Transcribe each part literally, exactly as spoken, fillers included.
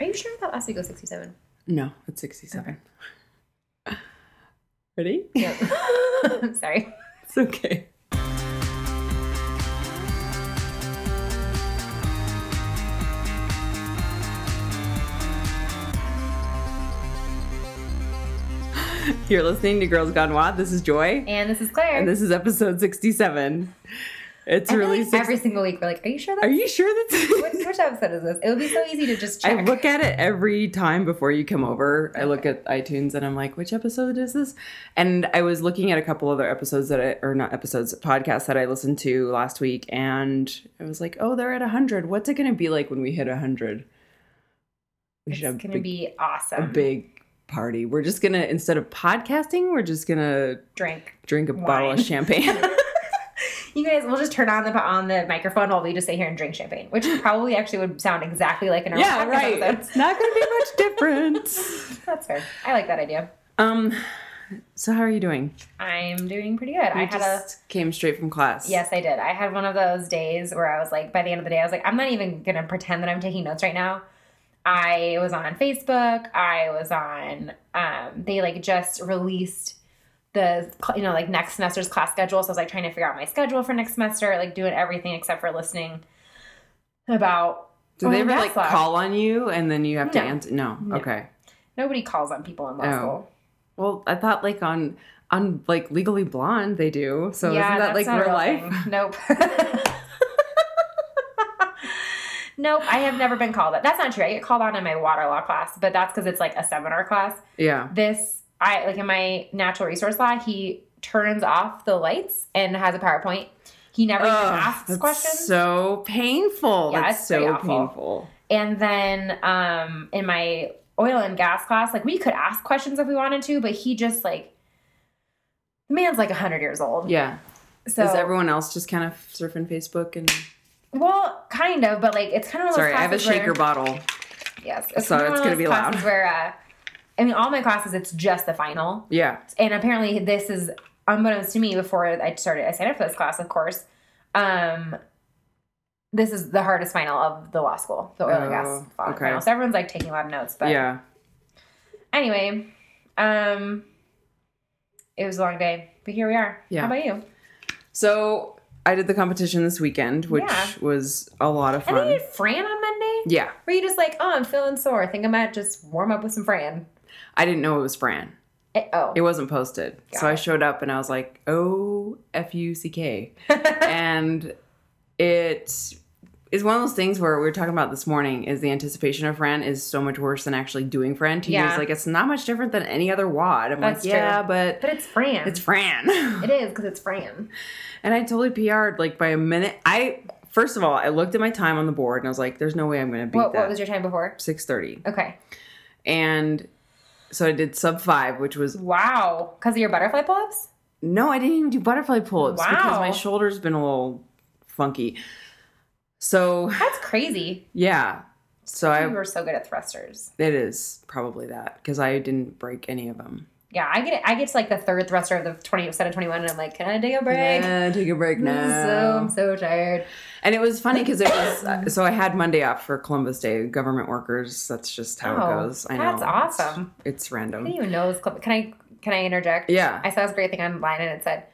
Are you sure that last week was sixty-seven? No, it's sixty-seven. Okay. Ready? Yep. I'm sorry. It's okay. You're listening to Girls Gone Wild. This is Joy. And this is Claire. And this is episode sixty-seven. It's I really like six- every single week. We're like, are you sure? That's- are you sure that's which, which episode is this? It would be so easy to just check. I look at it every time before you come over. Okay. I look at iTunes and I'm like, which episode is this? And I was looking at a couple other episodes that I, or not episodes, podcasts that I listened to last week, and I was like, oh, they're at a hundred. What's it going to be like when we hit a hundred? It's going to be awesome. A big party. We're just going to, instead of podcasting, we're just going to drink drink a wine. Bottle of champagne. You guys, we'll just turn on the on the microphone while we just sit here and drink champagne, which probably actually would sound exactly like an yeah, right. Episode. It's not going to be much different. That's fair. I like that idea. Um, so how are you doing? I'm doing pretty good. You I had just a came straight from class. Yes, I did. I had one of those days where I was like, by the end of the day, I was like, I'm not even going to pretend that I'm taking notes right now. I was on Facebook. I was on. Um, they like just released the, you know, like next semester's class schedule. So I was like trying to figure out my schedule for next semester, like doing everything except for listening about. Do oh, they ever like lab. Call on you and then you have no. to answer? No. no. Okay. Nobody calls on people in law oh. school. Well, I thought like on, on like Legally Blonde they do. So yeah, isn't that like real life? Thing. Nope. Nope, I have never been called on. That's not true. I get called on in my water law class, but that's because it's like a seminar class. Yeah. This, I like in my natural resource law, he turns off the lights and has a PowerPoint. He never Ugh, even asks that's questions. So painful. Yeah, that's it's so painful. And then um, in my oil and gas class, like we could ask questions if we wanted to, but he just like, the man's like one hundred years old. Yeah. So is everyone else just kind of surfing Facebook and... Well, kind of, but like it's kind of. One of those Sorry, I have a shaker where, bottle. Yes, it's so kind of it's going to be loud. Where uh, I mean, all my classes, it's just the final. Yeah. And apparently, this is unbeknownst to me. Before I started, I signed up for this class, of course. Um, this is the hardest final of the law school, the oil oh, and gas final. Okay. So everyone's like taking a lot of notes, but yeah. Anyway, um, it was a long day, but here we are. Yeah. How about you? So. I did the competition this weekend, which yeah. was a lot of fun. And then you did Fran on Monday? Yeah. Were you just like, oh, I'm feeling sore. I think I might just warm up with some Fran. I didn't know it was Fran. It, oh. It wasn't posted. Got so it. I showed up and I was like, O F U C K. And it is one of those things where we were talking about this morning is the anticipation of Fran is so much worse than actually doing Fran. Tina's yeah. like, it's not much different than any other W O D. I'm That's like, true. yeah, but... But it's Fran. It's Fran. It is, because it's Fran. And I totally P R'd, like, by a minute. I, first of all, I looked at my time on the board, and I was like, there's no way I'm going to beat what, that. What was your time before? six thirty. Okay. And so I did sub five, which was... Wow. Because of your butterfly pull-ups? No, I didn't even do butterfly pull-ups. Wow. Because my shoulder's been a little funky. So... That's crazy. Yeah. So I... You were so good at thrusters. It is probably that, because I didn't break any of them. Yeah, I get it. I get to like the third thruster of the twenty set of twenty-one, and I'm like, can I take a break? Yeah, take a break now. So I'm so tired. And it was funny because it was so I had Monday off for Columbus Day. Government workers, that's just how oh, it goes. I that's know that's awesome. It's, it's random. I didn't even know it was Columbus. Can I can I interject? Yeah, I saw this great thing online, and it said,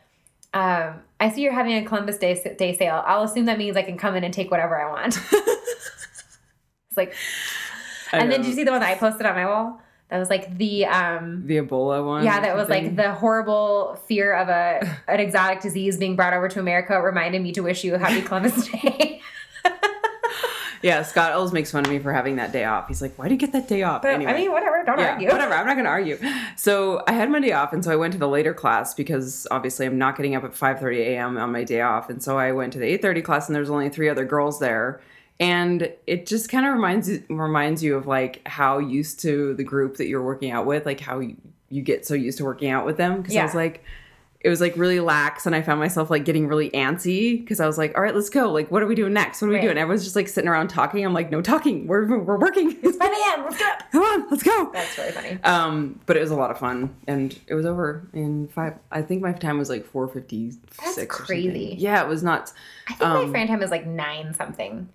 um, "I see you're having a Columbus Day day sale. I'll assume that means I can come in and take whatever I want." It's like, I and know. Then did you see the one that I posted on my wall? That was like the um, the Ebola one. Yeah, that was like the horrible fear of a an exotic disease being brought over to America. It reminded me to wish you a happy Columbus Day. Yeah, Scott always makes fun of me for having that day off. He's like, "Why do you get that day off?" But anyway, I mean, whatever. Don't yeah, argue. Whatever. I'm not going to argue. So I had Monday off, and so I went to the later class because obviously I'm not getting up at five thirty a.m. on my day off, and so I went to the eight thirty class, and there's only three other girls there. And it just kind of reminds reminds you of, like, how used to the group that you're working out with, like, how you, you get so used to working out with them. Because yeah. I was, like, it was, like, really lax, and I found myself, like, getting really antsy because I was, like, all right, let's go. Like, what are we doing next? What are right. we doing? And everyone's just, like, sitting around talking. I'm, like, no talking. We're we're working. It's five a.m. Let's go. Come on. Let's go. That's really funny. Um, but it was a lot of fun, and it was over in five. I think my time was, like, four fifty-six. That's crazy. Yeah, it was nuts. I think um, my friend time is, like, nine something.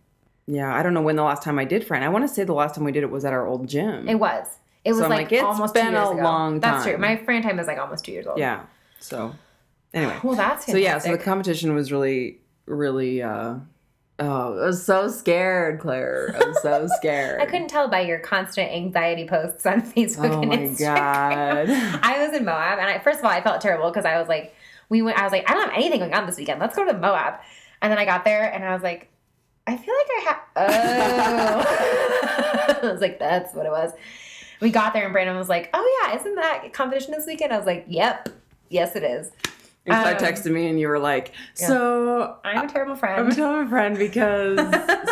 Yeah, I don't know when the last time I did Fran. I want to say the last time we did it was at our old gym. It was. It was so like, like it's almost been two years a ago. Long time. That's true. My Fran time is like almost two years old. Yeah. So anyway. Well, that's fantastic. So yeah, so the competition was really, really, uh, oh, I was so scared, Claire. I was so scared. I couldn't tell by your constant anxiety posts on Facebook oh and Instagram. Oh, my God. I was in Moab, and I, first of all, I felt terrible because I was like, we went. I was like, I don't have anything going on this weekend. Let's go to Moab. And then I got there, and I was like, I feel like I have, oh. I was like, that's what it was. We got there, and Brandon was like, oh, yeah, isn't that competition this weekend? I was like, yep. Yes, it is. And um, I texted me, and you were like, so... Yeah. I'm a terrible friend. I'm a terrible friend because...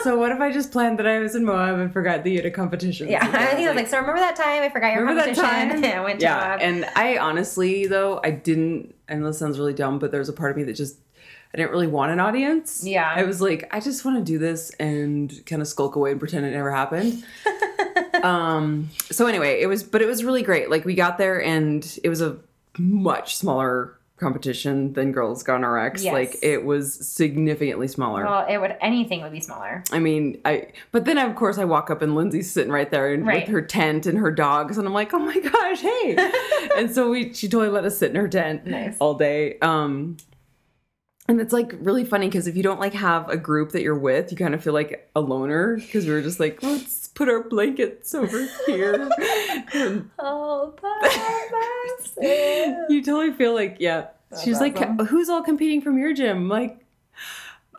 so what if I just planned that I was in Moab and forgot that you had a competition? Yeah, I think I was like, like, so remember that time I forgot your competition? That time? I went to yeah. Moab. And I honestly, though, I didn't... And this sounds really dumb, but there was a part of me that just... I didn't really want an audience. Yeah. I was like, I just want to do this and kind of skulk away and pretend it never happened. um. So anyway, it was... But it was really great. Like, we got there, and it was a much smaller... competition than Girls Gone Rx. Yes. Like, it was significantly smaller. Well, it would anything would be smaller. I mean, I but then of course I walk up and Lindsay's sitting right there and right. with her tent and her dogs, and I'm like, oh my gosh, hey. And so we she totally let us sit in her tent nice. All day. Um and it's like really funny because if you don't like have a group that you're with, you kind of feel like a loner because we were just like, let's put our blankets over here. And oh, by myself. You totally feel like, yeah. That's She's awesome. Like, who's all competing from your gym? Like,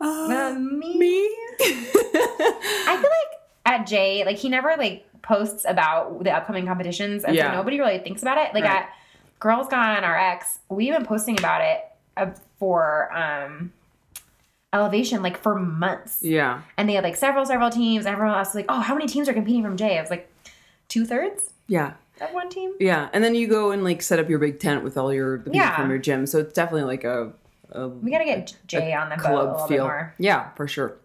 uh, Not me. me? I feel like at Jay, like he never like posts about the upcoming competitions, and yeah. so nobody really thinks about it. Like right. at Girls Gone Rx, we've been posting about it. A, for um elevation like for months yeah and they had like several several teams. Everyone else was like, oh, how many teams are competing from Jay? I was like, two-thirds yeah of one team yeah and then you go and like set up your big tent with all your the people yeah. from your gym, so it's definitely like a, a we gotta get a, Jay on the club a little feel bit more. Yeah for sure.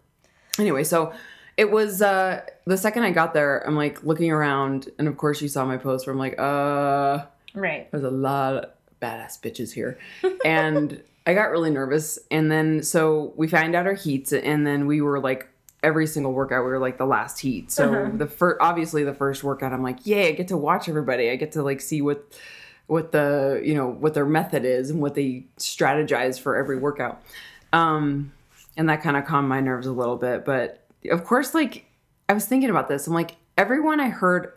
Anyway, so it was uh the second I got there, I'm like looking around, and of course you saw my post where I'm like uh right there's a lot of badass bitches here. And I got really nervous. And then, so we found out our heats, and then we were like, every single workout, we were like the last heat. So uh-huh. the first, obviously the first workout, I'm like, yay, I get to watch everybody. I get to like see what, what the, you know, what their method is and what they strategize for every workout. Um, and that kind of calmed my nerves a little bit. But of course, like I was thinking about this. I'm like, everyone I heard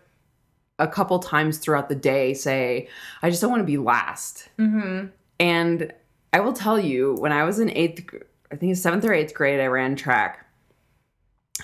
a couple times throughout the day say, I just don't want to be last. Mm-hmm. And I will tell you, when I was in eighth, I think it's seventh or eighth grade, I ran track.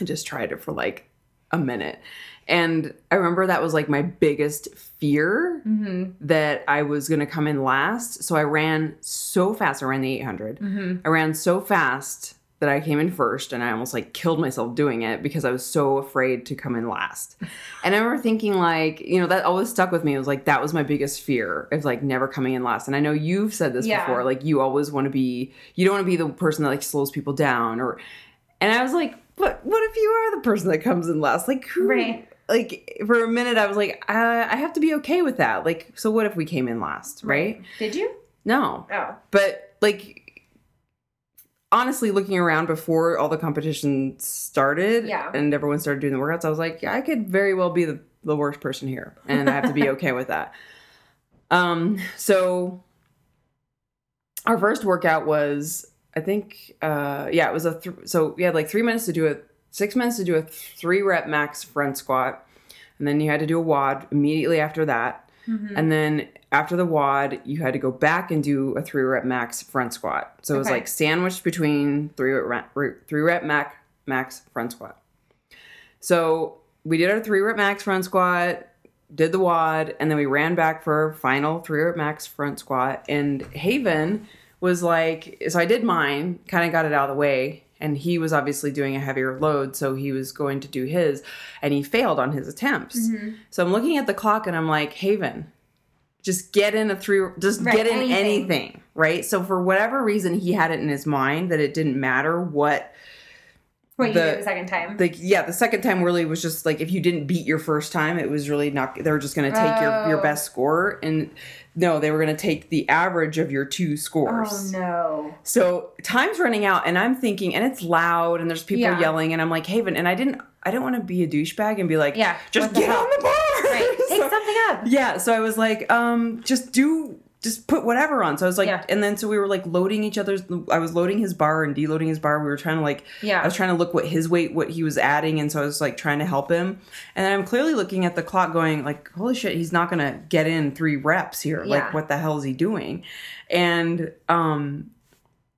I just tried it for like a minute. And I remember that was like my biggest fear mm-hmm. that I was going to come in last. So I ran so fast. I ran the eight hundred. Mm-hmm. I ran so fast that I came in first, and I almost like killed myself doing it because I was so afraid to come in last. And I remember thinking like, you know, that always stuck with me. It was like, that was my biggest fear of like never coming in last. And I know you've said this yeah. before, like you always want to be, you don't want to be the person that like slows people down or, and I was like, but what if you are the person that comes in last? Like, who, right. like for a minute I was like, I, I have to be okay with that. Like, so what if we came in last? Right. Did you? No. Oh. But like, honestly, looking around before all the competition started yeah. and everyone started doing the workouts, I was like, yeah, I could very well be the, the worst person here, and I have to be okay with that. Um, so our first workout was, I think, uh, yeah, it was a, th- so we had like three minutes to do a, six minutes to do a three rep max front squat. And then you had to do a W O D immediately after that. Mm-hmm. And then after the W O D, you had to go back and do a three rep max front squat. So it was okay. like sandwiched between three rep, three rep max, max front squat. So we did our three rep max front squat, did the W O D, and then we ran back for our final three rep max front squat. And Haven was like, so I did mine, kind of got it out of the way. And he was obviously doing a heavier load, so he was going to do his, and he failed on his attempts. Mm-hmm. So I'm looking at the clock, and I'm like, Haven, just get in a three, just right, get in anything. anything, right? So for whatever reason, he had it in his mind that it didn't matter what What, you the, did it the second time? The, yeah, the second time really was just like, if you didn't beat your first time, it was really not, they were just going to take oh. your, your best score. And no, they were going to take the average of your two scores. Oh, no. So time's running out and I'm thinking, and it's loud and there's people yeah. yelling and I'm like, hey, and I didn't, I didn't want to be a douchebag and be like, yeah, just get hell? on the bar. Right. Take so, something up. Yeah. So I was like, um, just do... Just put whatever on. So I was like, yeah. and then so we were like loading each other's, I was loading his bar and deloading his bar. We were trying to like, yeah. I was trying to look what his weight, what he was adding. And so I was like trying to help him. And then I'm clearly looking at the clock going like, holy shit, he's not going to get in three reps here. Yeah. Like what the hell is he doing? And, um,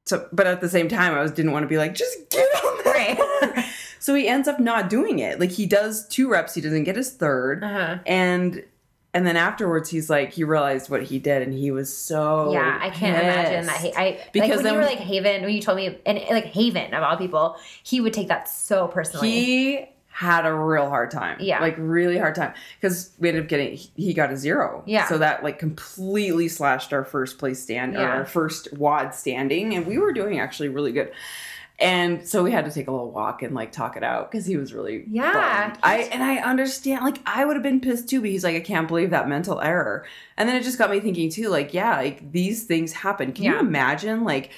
so, but at the same time, I was, didn't want to be like, just get on that right. So he ends up not doing it. Like he does two reps. He doesn't get his third. Uh-huh. And And then afterwards, he's like, he realized what he did, and he was so yeah. I can't pissed. imagine that. He, I because like when then, you were like Haven, when you told me, and like Haven of all people, he would take that so personally. He had a real hard time, yeah, like really hard time, because we ended up getting he got a zero, yeah. So that like completely slashed our first place stand, yeah. or our first W O D standing, and we were doing actually really good. And so we had to take a little walk and, like, talk it out because he was really yeah. bummed. I, and I understand. Like, I would have been pissed, too. But he's like, I can't believe that mental error. And then it just got me thinking, too, like, yeah, like, these things happen. Can yeah. you imagine, like,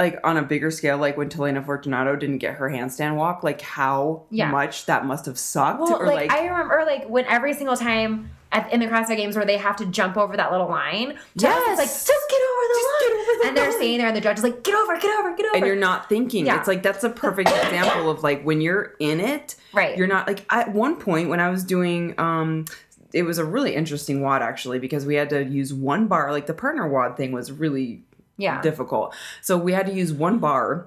like on a bigger scale, like, when Talena Fortunato didn't get her handstand walk, like, how yeah. much that must have sucked? Well, or, like, like, I remember, like, when every single time at, in the CrossFit Games where they have to jump over that little line. Yes. It's like, just get over the just line. Get over the and line. They're standing there and the judge is like, get over, get over, get over. And you're not thinking. Yeah. It's like, that's a perfect example of like when you're in it. Right. You're not like, at one point when I was doing, um, it was a really interesting W O D actually because we had to use one bar. Like the partner W O D thing was really yeah. difficult. So we had to use one bar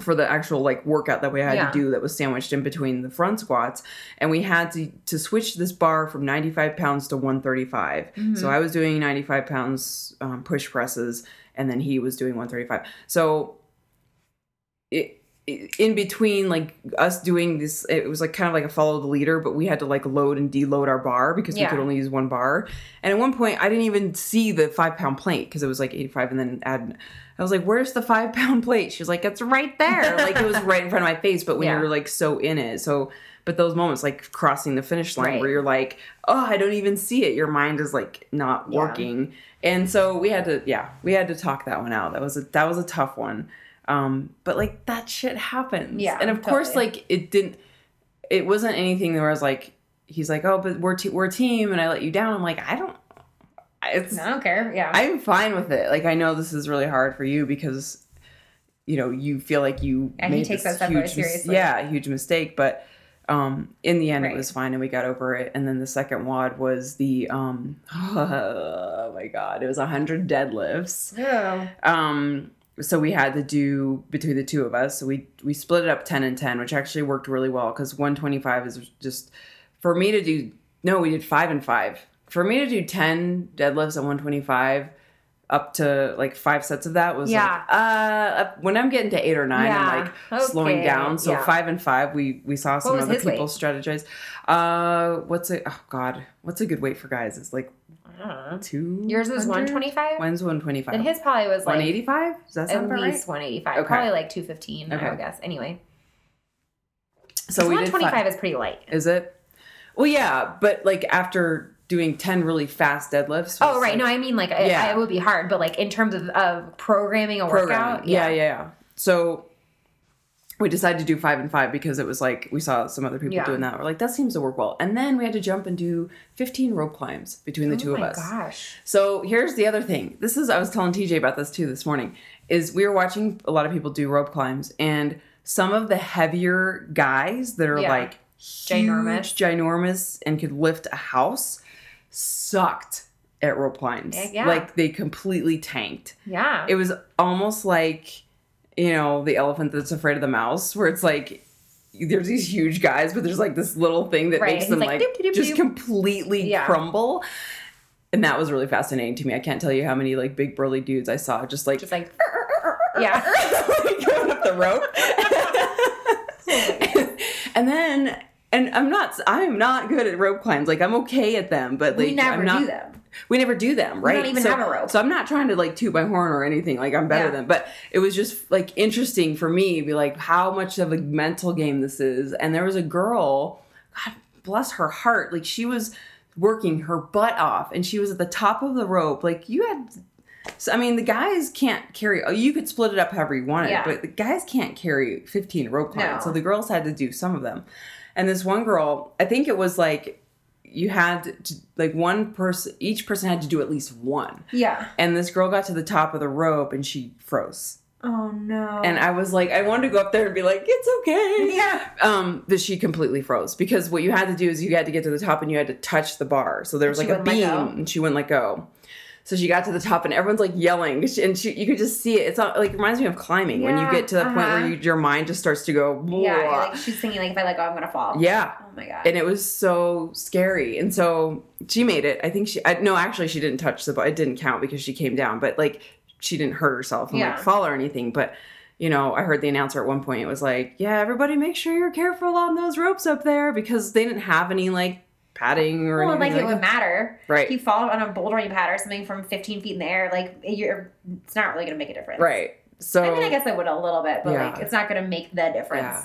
for the actual like workout that we had yeah. to do that was sandwiched in between the front squats. And we had to, to switch this bar from ninety-five pounds to one thirty-five. Mm-hmm. So I was doing ninety-five pounds um, push presses and then he was doing one thirty-five. So it, it, in between like us doing this, it was like kind of like a follow the leader, but we had to like load and deload our bar because yeah. we could only use one bar. And at one point I didn't even see the five pound plate because it was like eighty-five and then add... I was like, where's the five pound plate? She's like, it's right there. Like it was right in front of my face. But when yeah. you're like so in it. So, but those moments like crossing the finish line right. where you're like, oh, I don't even see it. Your mind is like not yeah. working. And so we had to, yeah, we had to talk that one out. That was a, that was a tough one. Um, but like that shit happens. Yeah. And of totally. course, like it didn't, it wasn't anything where I was like, he's like, oh, but we're, t- we're a team and I let you down. I'm like, I don't. It's, I don't care. Yeah. I'm fine with it. Like, I know this is really hard for you because, you know, you feel like you and made he takes this that huge, seriously. yeah, huge mistake. But um, in the end, right. it was fine and we got over it. And then the second W O D was the, um, oh my God, it was one hundred deadlifts. Yeah. Um, so we had to do between the two of us. So we, we split it up ten and ten, which actually worked really well because one twenty-five is just, for me to do, no, we did five and five. For me to do ten deadlifts at one twenty-five up to like five sets of that was yeah. like, uh, when I'm getting to eight or nine, yeah. I'm like okay. slowing down. So yeah. five and five, we, we saw some other people weight? strategize. Uh, what's a, oh God, what's a good weight for guys? It's like two. Yours was one twenty-five? Mine's one twenty-five. And his probably was like one eighty-five? Does that sound right? At least one eighty-five. Okay. Probably like two fifteen, okay. I would guess. Anyway. So we one twenty-five is pretty light. Is it? Well, yeah. But like after doing ten really fast deadlifts. Oh, right. Like, no, I mean, like, yeah. it, it would be hard, but, like, in terms of, of programming a programming. workout. Yeah. yeah, yeah, yeah. So we decided to do five and five because it was, like, we saw some other people yeah. doing that. We're like, that seems to work well. And then we had to jump and do fifteen rope climbs between the oh two of us. Oh, my gosh. So here's the other thing. This is, I was telling T J about this, too, this morning, is we were watching a lot of people do rope climbs, and some of the heavier guys that are, yeah. like, huge, ginormous. ginormous and could lift a house sucked at rope climbs. Yeah. Like they completely tanked. Yeah. It was almost like, you know, the elephant that's afraid of the mouse, where it's like there's these huge guys, but there's like this little thing that right. makes He's them like, like doop, doop, just doop. completely yeah. crumble. And that was really fascinating to me. I can't tell you how many like big burly dudes I saw just like just like yeah going up the rope. And then And I'm not, I'm not good at rope climbs. Like, I'm okay at them, but like, we never I'm not, do them. We never do them, right? We don't even so, have a rope. So I'm not trying to like toot my horn or anything. Like, I'm better yeah. than, but it was just like interesting for me to be like, how much of a mental game this is. And there was a girl, God bless her heart. Like, she was working her butt off and she was at the top of the rope. Like, you had, so I mean, the guys can't carry, oh, you could split it up however you wanted, yeah. but the guys can't carry fifteen rope climbs. No. So the girls had to do some of them. And this one girl, I think it was like you had to, like one person, each person had to do at least one. Yeah. And this girl got to the top of the rope and she froze. Oh no. And I was like, I wanted to go up there and be like, it's okay. Yeah. Um, but she completely froze because what you had to do is you had to get to the top and you had to touch the bar. So there was and like a beam and she wouldn't let go. So she got to the top and everyone's like yelling and she, you could just see it. It's not, like, it reminds me of climbing yeah, when you get to the uh-huh. point where you, your mind just starts to go. Whoa. Yeah, you're like, she's thinking like, if I let go, I'm going to fall. Yeah. Oh my God. And it was so scary. And so she made it. I think she, I, no, actually she didn't touch the, it didn't count because she came down, but like she didn't hurt herself and yeah. like fall or anything. But you know, I heard the announcer at one point, it was like, yeah, everybody make sure you're careful on those ropes up there because they didn't have any like, padding or well, anything. Well, like, like it would matter. Right. If you fall on a bouldering pad or something from fifteen feet in the air, like, you're, it's not really going to make a difference. Right. So. I mean, I guess I would a little bit, but, yeah. like, it's not going to make the difference. Yeah.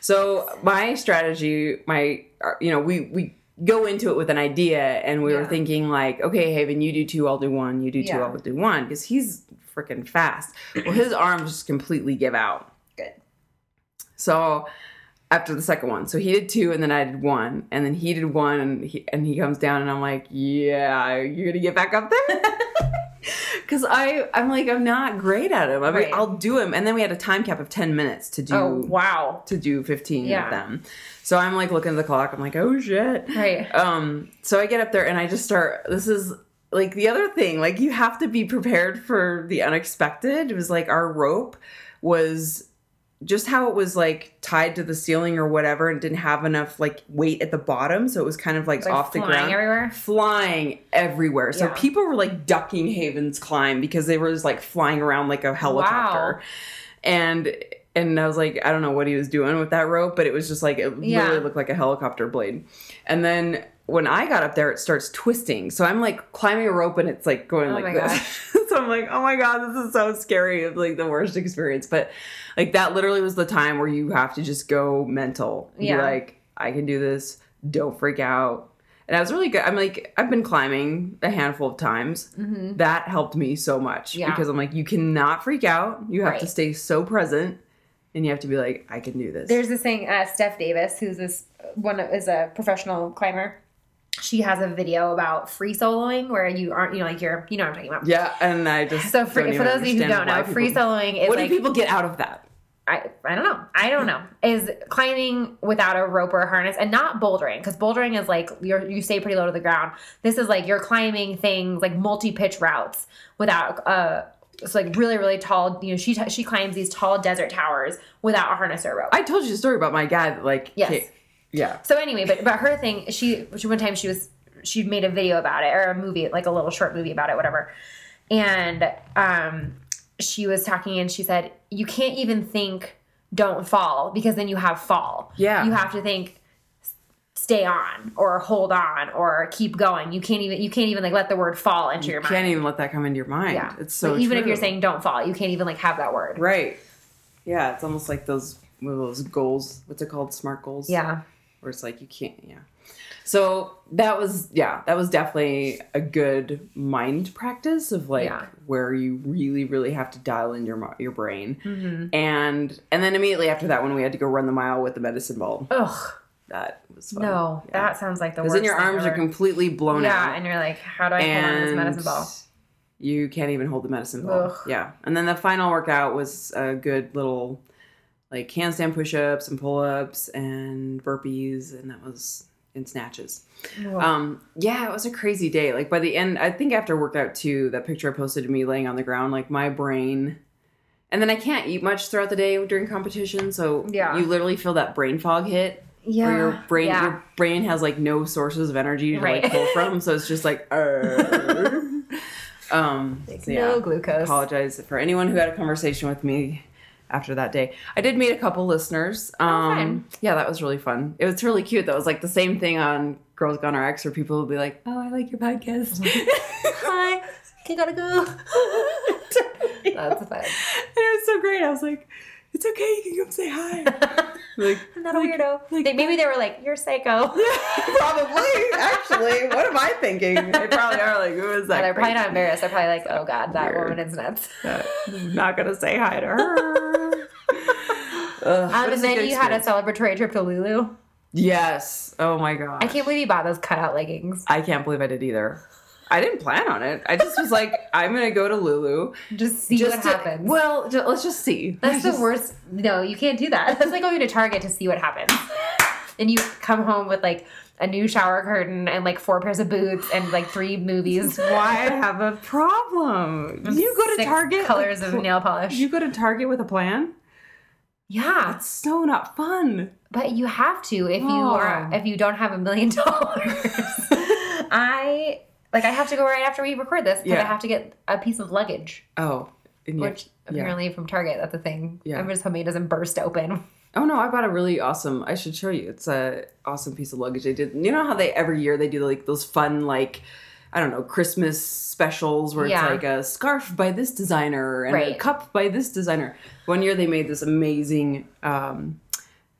So, my strategy, my, you know, we, we go into it with an idea, and we yeah. were thinking, like, okay, Haven, you do two, I'll do one. You do two, yeah. I'll do one. Because he's freaking fast. Well, his arms just completely give out. Good. So... after the second one. So he did two and then I did one. And then he did one and he, and he comes down and I'm like, yeah, you're going to get back up there? Because I'm like, I'm not great at him. I mean, right. I'll do him. And then we had a time cap of ten minutes to do. Oh, wow. To do fifteen yeah. of them. So I'm like looking at the clock. I'm like, oh, shit. Right. Um. So I get up there and I just start. This is like the other thing. Like you have to be prepared for the unexpected. It was like our rope was... just how it was like tied to the ceiling or whatever and didn't have enough like weight at the bottom. So it was kind of like, like off the ground. Flying everywhere? Flying everywhere. So yeah. people were like ducking Haven's climb because they were just like flying around like a helicopter. Wow. And and I was like, I don't know what he was doing with that rope, but it was just like, it yeah. literally looked like a helicopter blade. And then when I got up there, it starts twisting. So I'm like climbing a rope and it's like going oh like this. So I'm like, oh my God, this is so scary. It's like the worst experience. But like that literally was the time where you have to just go mental. Yeah. You're like, I can do this. Don't freak out. And I was really good. I'm like, I've been climbing a handful of times. Mm-hmm. That helped me so much yeah. because I'm like, you cannot freak out. You have right. to stay so present. And you have to be like, I can do this. There's this thing, uh, Steph Davis, who's this one that is a professional climber. She has a video about free soloing where you aren't, you know, like you're, you know what I'm talking about. Yeah, and I just So for, for those of you who don't know, free soloing is what do like, people get out of that? I, I don't know. I don't know. Is climbing without a rope or a harness and not bouldering because bouldering is like you're, you stay pretty low to the ground. This is like you're climbing things like multi-pitch routes without a... It's so like really, really tall. You know, she t- she climbs these tall desert towers without a harness or a rope. I told you the story about my guy that like yes, came, yeah. So anyway, but but her thing, she, she one time she was she made a video about it or a movie, like a little short movie about it, whatever. And um, she was talking and she said, "You can't even think don't fall because then you have fall. Yeah, you have to think." Stay on or hold on or keep going. You can't even you can't even like let the word fall into you your mind. You can't even let that come into your mind. Yeah. It's so like, even if you're saying don't fall, you can't even like have that word. Right. Yeah, it's almost like those one of those goals. What's it called? SMART goals. Yeah. Where it's like you can't yeah. So that was yeah, that was definitely a good mind practice of like yeah. where you really, really have to dial in your your brain. Mm-hmm. And and then immediately after that one we had to go run the mile with the medicine ball. Ugh. That was fun. No, yeah. that sounds like the worst. Because then your arms ever. Are completely blown yeah, out. Yeah, and you're like, how do I hold on this medicine ball? You can't even hold the medicine ball. Ugh. Yeah. And then the final workout was a good little, like, handstand push-ups and pull-ups and burpees, and that was in snatches. Um, yeah, it was a crazy day. Like, by the end, I think after workout two, that picture I posted of me laying on the ground, like, my brain... And then I can't eat much throughout the day during competition, so yeah. you literally feel that brain fog hit. Yeah. Where your brain yeah. your brain has like no sources of energy to right. like pull from, so it's just like uh um so, yeah. no glucose. I apologize for anyone who had a conversation with me after that day. I did meet a couple listeners. Um, oh, fine. Yeah, that was really fun. It was really cute, though. It was like the same thing on Girls Gone Rx where people would be like, oh, I like your podcast. Hi. I gotta go. That's fun. And it was so great. I was like, it's okay. You can come say hi. Like, I'm not a like, weirdo. Like, they, maybe they were like, you're psycho. Yeah, probably. Actually, what am I thinking? They probably are like, who is that? Yeah, they're probably not embarrassed. They're probably like, so oh, God, that weird. Woman is nuts. Uh, I'm not going to say hi to her. Ugh, um, and then you experience. Had a celebratory trip to Lulu. Yes. Oh, my God. I can't believe you bought those cutout leggings. I can't believe I did either. I didn't plan on it. I just was like, I'm going to go to Lulu. Just see just what to, happens. Well, just, let's just see. That's let's the just... worst. No, you can't do that. That's like going to Target to see what happens. And you come home with like a new shower curtain and like four pairs of boots and like three movies. Why I have a problem. You go to Six Target. colors like, of nail polish. You go to Target with a plan? Yeah. It's so not fun. But you have to if oh. you are if you don't have a million dollars. I... Like, I have to go right after we record this because yeah. I have to get a piece of luggage. Oh. Yeah. Which, apparently, yeah. from Target, that's a thing. Yeah. I'm just hoping it doesn't burst open. Oh, no. I bought a really awesome... I should show you. It's a awesome piece of luggage. They did... You know how they... Every year, they do, like, those fun, like... I don't know, Christmas specials where yeah. it's like a scarf by this designer and right. a cup by this designer. One year, they made this amazing... Um,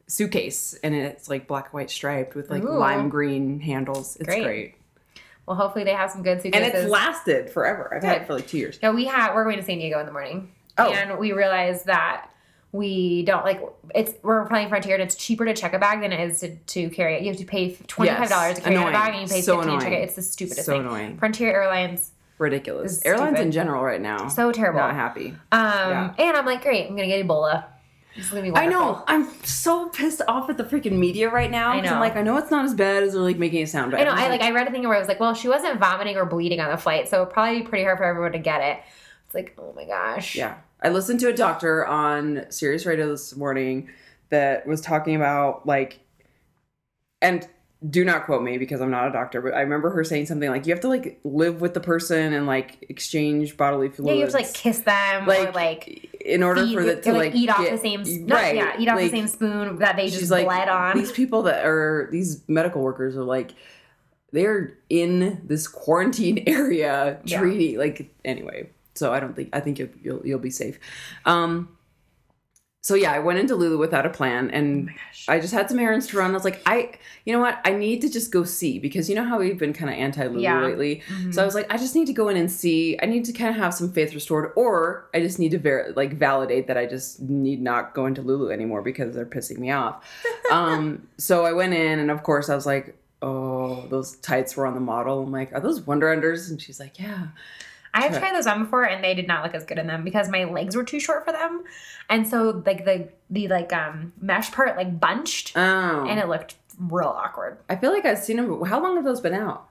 suitcase. And it's, like, black and white striped with, like, Ooh. lime green handles. It's great. great. Well, hopefully they have some good suitcases. And it's lasted forever. I've had it for like two years. No, we have, we're going to San Diego in the morning. Oh. And we realized that we don't like, it's we're playing Frontier and it's cheaper to check a bag than it is to, to carry it. You have to pay twenty-five dollars yes. to carry annoying. a bag and you pay so fifteen dollars to check it. It's the stupidest so thing. So annoying. Frontier Airlines. Ridiculous. Airlines stupid. in general right now. So terrible. Not happy. Um, yeah. And I'm like, great, I'm going to get Ebola. It's gonna be wonderful. I know. I'm so pissed off at the freaking media right now. I know. I'm like, I know it's not as bad as they're like making it sound bad. I know. I like. I read a thing where I was like, well, she wasn't vomiting or bleeding on the flight, so it'd probably be pretty hard for everyone to get it. It's like, oh my gosh. Yeah. I listened to a doctor on Sirius Radio this morning that was talking about like, and do not quote me because I'm not a doctor, but I remember her saying something like, you have to like live with the person and like exchange bodily fluids. Yeah, you have to like kiss them like, or like. In order feed, for the to like, like eat off get, the same no, right, yeah, eat off like, the same spoon that they just bled like, on. These people that are these medical workers are like they're in this quarantine area yeah. treaty like anyway. So I don't think I think you'll you'll, you'll be safe. Um, so yeah, I went into Lulu without a plan and oh I just had some errands to run. I was like, I you know what? I need to just go see because you know how we've been kind of anti Lulu yeah. lately. Mm-hmm. So I was like, I just need to go in and see. I need to kind of have some faith restored, or I just need to ver- like validate that I just need not go into Lulu anymore because they're pissing me off. um, so I went in and of course I was like, oh, those tights were on the model. I'm like, are those Wonder Unders? And she's like, yeah. I've tried those on before and they did not look as good in them because my legs were too short for them. And so like the the like um mesh part like bunched oh. and it looked real awkward. I feel like I've seen them. How long have those been out?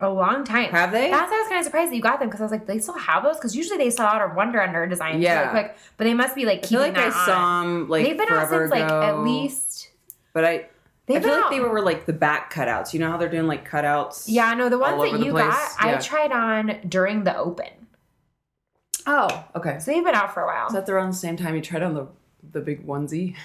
A long time. Have they? That's why I was kind of surprised that you got them because I was like, they still have those? Because usually they sell out or Wonder Under designs yeah. really quick. But they must be like keeping I feel like that I on. saw them like They've been out since ago. like at least. But I... They've I feel out. like they were, were like the back cutouts. You know how they're doing like cutouts? Yeah, no, the ones that you got, yeah. I tried on during the open. Oh, okay. So they've been out for a while. Is that around the same time you tried on the the big onesie?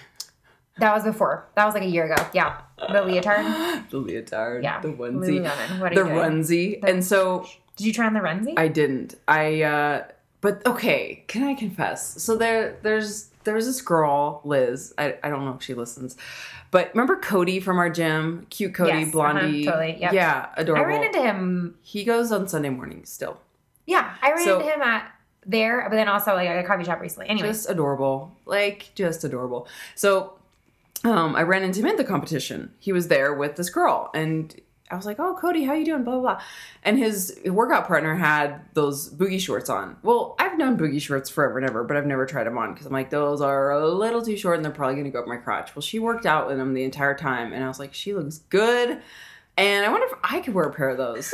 That was before. That was like a year ago. Yeah, the leotard. the leotard. Yeah, the onesie. What are the you onesie. The, and so, did you try on the onesie? I didn't. I. uh But okay, can I confess? So there, there's. There was this girl, Liz. I, I don't know if she listens. But remember Cody from our gym? Cute Cody, yes, Blondie. Uh-huh, totally, yep. Yeah, adorable. I ran into him. He goes on Sunday mornings still. Yeah, I ran so, into him at there, but then also like at a coffee shop recently. Anyway. Just adorable. Like, just adorable. So um, I ran into him at the competition. He was there with this girl. And I was like, oh, Cody, how you doing? Blah, blah, blah. And his workout partner had those Boogie shorts on. Well, I've known Boogie shorts forever and ever, but I've never tried them on because I'm like, those are a little too short and they're probably going to go up my crotch. Well, she worked out in them the entire time. And I was like, she looks good. And I wonder if I could wear a pair of those.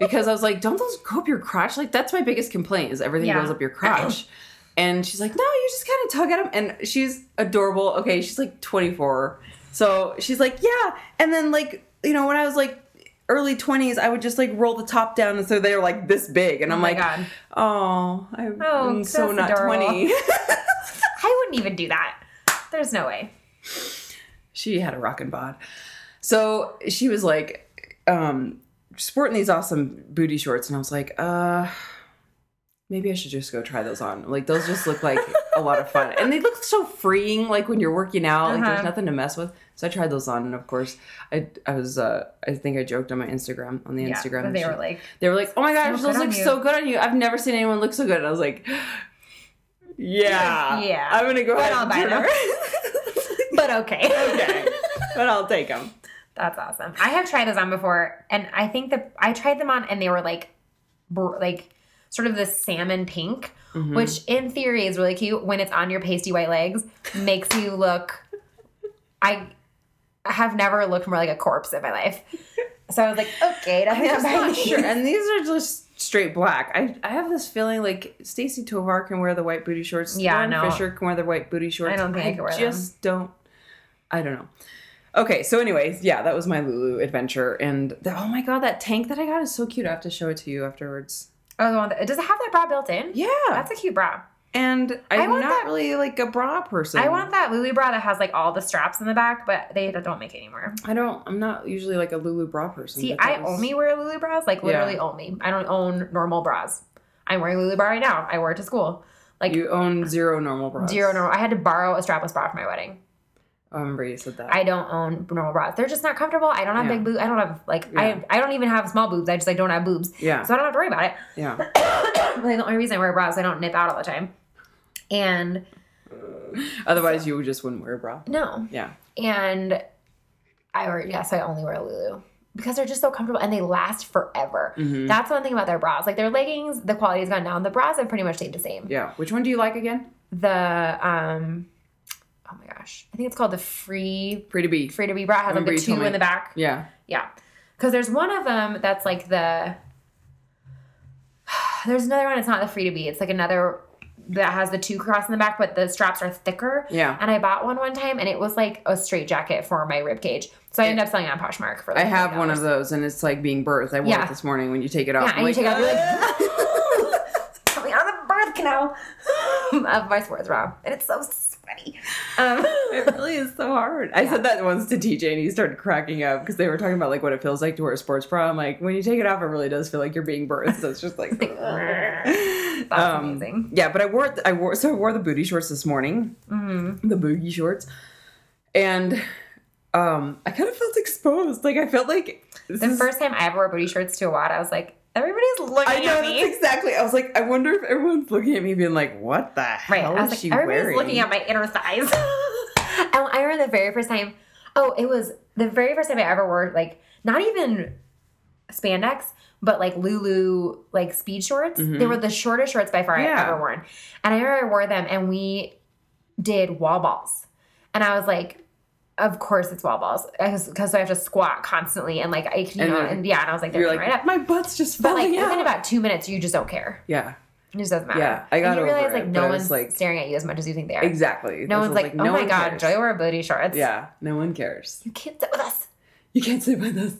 Because I was like, don't those go up your crotch? Like, that's my biggest complaint is everything yeah. goes up your crotch. And she's like, no, you just kind of tug at them. And she's adorable. Okay, she's like twenty-four. So she's like, yeah. And then like... You know, when I was like early twenties, I would just like roll the top down, and so they were like this big, and I'm oh like, God. oh, I'm oh, so not adorable. twenty. Have I wouldn't even do that. There's no way. She had a rockin' bod. So she was like, um, sporting these awesome booty shorts. And I was like, uh, maybe I should just go try those on. Like, those just look like a lot of fun. And they look so freeing, like, when you're working out. Uh-huh. Like, there's nothing to mess with. So I tried those on. And, of course, I I was, uh, I think I joked on my Instagram, on the yeah, Instagram. But they were like. They were like, oh, my gosh, those look so good on you. I've never seen anyone look so good. And I was like, yeah. Yeah. I'm going to go but ahead I'll and buy them. But okay. Okay. But I'll take them. That's awesome. I have tried those on before, and I think that I tried them on, and they were like, br- like sort of this salmon pink, mm-hmm. which in theory is really cute. When it's on your pasty white legs, makes you look. I have never looked more like a corpse in my life. So I was like, okay, that's I'm not these. Sure. And these are just straight black. I I have this feeling like Stacey Tovar can wear the white booty shorts. Yeah, Lauren no. Fisher can wear the white booty shorts. I don't think I, I can wear them. I just don't. I don't know. Okay, so anyways, yeah, that was my Lulu adventure. And, the, oh my God, that tank that I got is so cute. I have to show it to you afterwards. Oh, the one that, does it have that bra built in? Yeah. That's a cute bra. And I'm not that, really, like, a bra person. I want that Lulu bra that has, like, all the straps in the back, but they don't make it anymore. I don't, I'm not usually, like, a Lulu bra person. See, I was, only wear Lulu bras, like, literally yeah. only. I don't own normal bras. I'm wearing Lulu bra right now. I wore it to school. Like you own zero normal bras. Zero normal. I had to borrow a strapless bra for my wedding. I remember you said that. I don't own normal bras. They're just not comfortable. I don't have yeah. big boobs. I don't have, like, yeah. I I don't even have small boobs. I just, like, don't have boobs. Yeah. So I don't have to worry about it. Yeah. Like, the only reason I wear a bra is I don't nip out all the time. And. Uh, otherwise, so, you just wouldn't wear a bra. No. Yeah. And I wear, yes, I only wear a Lulu. Because they're just so comfortable and they last forever. Mm-hmm. That's one thing about their bras. Like, their leggings, the quality has gone down. The bras have pretty much stayed the same. Yeah. Which one do you like again? The, um... oh my gosh. I think it's called the Free... Free to Be. Free to Be bra. It has, like, the two in the back. Yeah. Yeah. Because there's one of them that's, like, the... There's another one. It's not the Free to Be. It's, like, another that has the two cross in the back, but the straps are thicker. Yeah. And I bought one one time, and it was, like, a straight jacket for my rib cage. So I ended up selling it on Poshmark for, like, I have one of those, and it's, like, being birthed. I wore yeah. it this morning when you take it off. Yeah, and like, you take it off, you're like... Coming out of the birth canal of my sports bra. And it's so... Um, it really is so hard. I yeah. said that once to T J and he started cracking up because they were talking about like what it feels like to wear a sports bra. I'm like, when you take it off, it really does feel like you're being birthed. So it's just like, that's um, amazing. Yeah, but I wore I wore so I wore the booty shorts this morning, mm-hmm. the boogie shorts, and um, I kind of felt exposed. Like I felt like the is... first time I ever wore booty shorts to a W O D, I was like, everybody's looking I know, at me. That's exactly. I was like, I wonder if everyone's looking at me being like, what the right. hell I was is like, she everybody's wearing? Everybody's looking at my inner thighs. I, I remember the very first time. Oh, it was the very first time I ever wore, like, not even spandex, but, like, Lulu, like, speed shorts. Mm-hmm. They were the shortest shorts by far yeah. I've ever worn. And I remember I wore them, and we did wall balls. And I was like... Of course it's wall balls because I have to squat constantly and like I can, you know, and yeah. And I was like, they're like, right up. My butt's just falling but, like, out. Within about two minutes, you just don't care. Yeah. It just doesn't matter. Yeah. I got and you over realize like it, no one's like, staring at you as much as you think they are. Exactly. No one's like, like, oh no my God, cares. Joy wore booty shorts. Yeah. No one cares. You can't sit with us. You can't sit with us.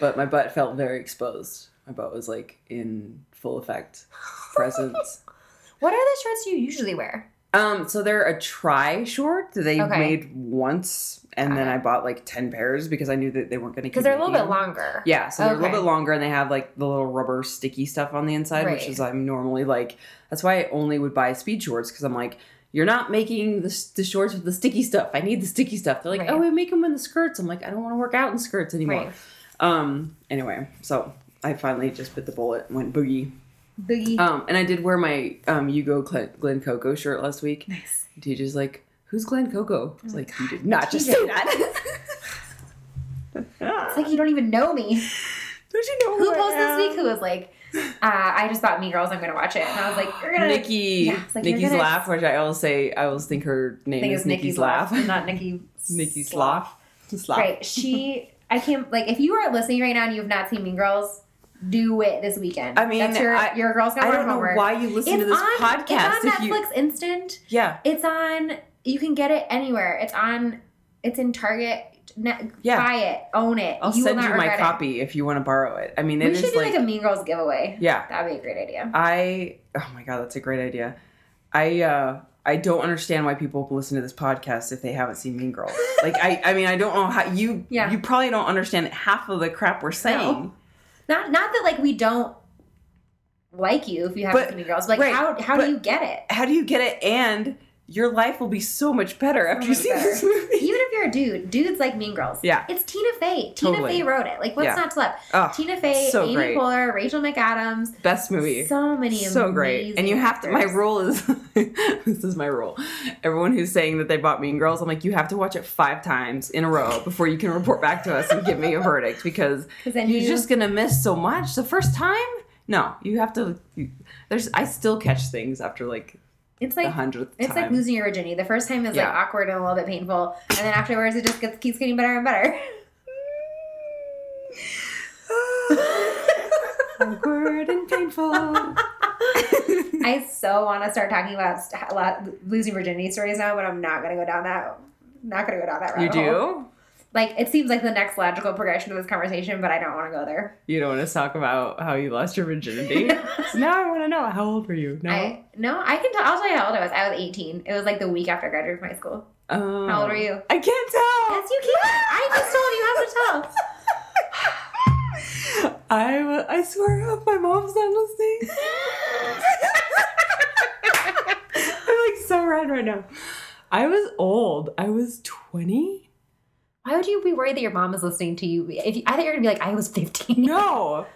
But my butt felt very exposed. My butt was like in full effect presence. What are the shorts you usually wear? Um, so they're a try short that they okay. made once, and Got then it. I bought like ten pairs because I knew that they weren't going to keep because they're a little bit them. Longer. Yeah, so they're okay. a little bit longer, and they have like the little rubber sticky stuff on the inside, right. which is I'm normally like that's why I only would buy speed shorts because I'm like you're not making the, the shorts with the sticky stuff. I need the sticky stuff. They're like right. oh we make them in the skirts. I'm like I don't want to work out in skirts anymore. Right. Um. Anyway, so I finally just bit the bullet and went boogie. Boogie. Um, and I did wear my um, Hugo Glen, Glen Coco shirt last week. Nice. T J's like, who's Glen Coco? I was oh like, God. You did not T J. Just say that. It's like you don't even know me. Don't you know who Who posted this week who was like, uh, I just bought Mean Girls, I'm going to watch it. And I was like, you're going to. Nikki. Yeah, like, Nikki's gonna... Laugh, which I always say, I always think her name think is Nikki's, Nikki's Laugh. laugh. Not Nikki. Nikki Sloth. Sloth. Right. She, I can't, like, if you are listening right now and you have not seen Mean Girls, do it this weekend. I mean, that's your, I, your girls got I don't know homework. Why you listen it's to this on, podcast. It's on Netflix you, Instant. Yeah. It's on, you can get it anywhere. It's on, it's in Target. Ne- yeah. Buy it. Own it. I'll you send you my copy it. If you want to borrow it. I mean, it we is should do like, like a Mean Girls giveaway. Yeah. That'd be a great idea. I, oh my God, that's a great idea. I, uh, I don't understand why people listen to this podcast if they haven't seen Mean Girls. Like, I, I mean, I don't know how you, yeah. you probably don't understand half of the crap we're saying. No. Not, not that like we don't like you if you haven't but, seen Mean Girls. Like, right. how, how but, do you get it? How do you get it? And your life will be so much better after so much you see better. This movie. Even if you're a dude, dudes like Mean Girls. Yeah. It's Tina Fey. Tina totally. Fey wrote it. Like, what's yeah. not to love? Oh, Tina Fey, so Amy great. Poehler, Rachel McAdams. Best movie. So many amazing So great. And you have to, my rule is, this is my rule. Everyone who's saying that they bought Mean Girls, I'm like, you have to watch it five times in a row before you can report back to us and give me a verdict because then you're you... just going to miss so much. The first time? No. You have to, you, there's, I still catch things after like, It's like it's time. Like losing your virginity. The first time is yeah. like awkward and a little bit painful, and then afterwards it just gets keeps getting better and better. Awkward and painful. I so want to start talking about st- lot, losing virginity stories now, but I'm not gonna go down that. Not gonna go down that rabbit hole. You do. Hole. Like, it seems like the next logical progression of this conversation, but I don't want to go there. You don't want to talk about how you lost your virginity? Now I want to know. How old were you? No, I, no, I can tell. I'll tell you how old I was. I was eighteen. It was like the week after I graduated from high school. Oh. How old were you? I can't tell. Yes, you can. I just told you how to tell. I, I swear up, my mom's not listening. I'm like so red right now. I was old. I was twenty. Why would you be worried that your mom is listening to you? If you I thought you were going to be like, I was fifteen. No.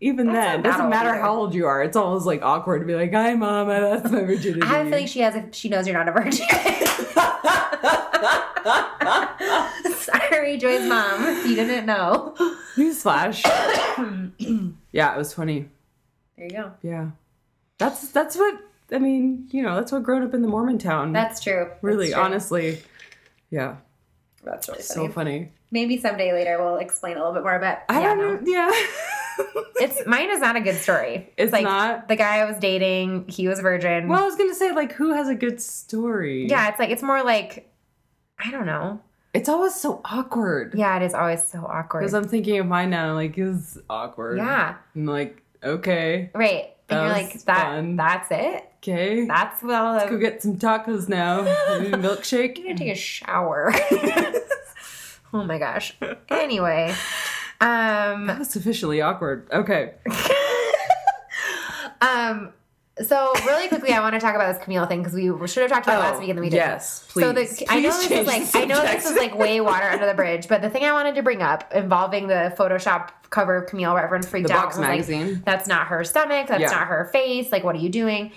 Even that's then. It doesn't matter either. How old you are. It's always, like, awkward to be like, hi, Mom, I lost my virginity. I have a feeling she has a, she knows you're not a virgin. Sorry, Joy's mom. You didn't know. Newsflash. Yeah, it was twenty. There you go. Yeah. That's, that's what, I mean, you know, that's what growing up in the Mormon town. That's true. Really, that's true. Honestly. Yeah. That's really funny. So funny. Maybe someday later we'll explain a little bit more, but I yeah, don't know. Yeah. It's mine is not a good story. It's like not the guy I was dating, he was a virgin. Well, I was gonna say, like, who has a good story? Yeah, it's like it's more like I don't know. It's always so awkward. Yeah, it is always so awkward. Because I'm thinking of mine now, like, it was awkward. Yeah. I'm like, okay. Right. And you're like, that fun. That's it? Okay. That's well. Let's go get some tacos now. Maybe a milkshake. I'm going to take a shower. Oh, my gosh. Anyway. Um, that was officially awkward. Okay. um. So really quickly, I want to talk about this Camille thing because we should have talked about oh, it last week and then we didn't. Yes, please. So the, please I know this is like I know this is like way water under the bridge, but the thing I wanted to bring up involving the Photoshop cover of Camille, where everyone freaked the out, Box magazine. Like, that's not her stomach. That's yeah. not her face. Like, what are you doing?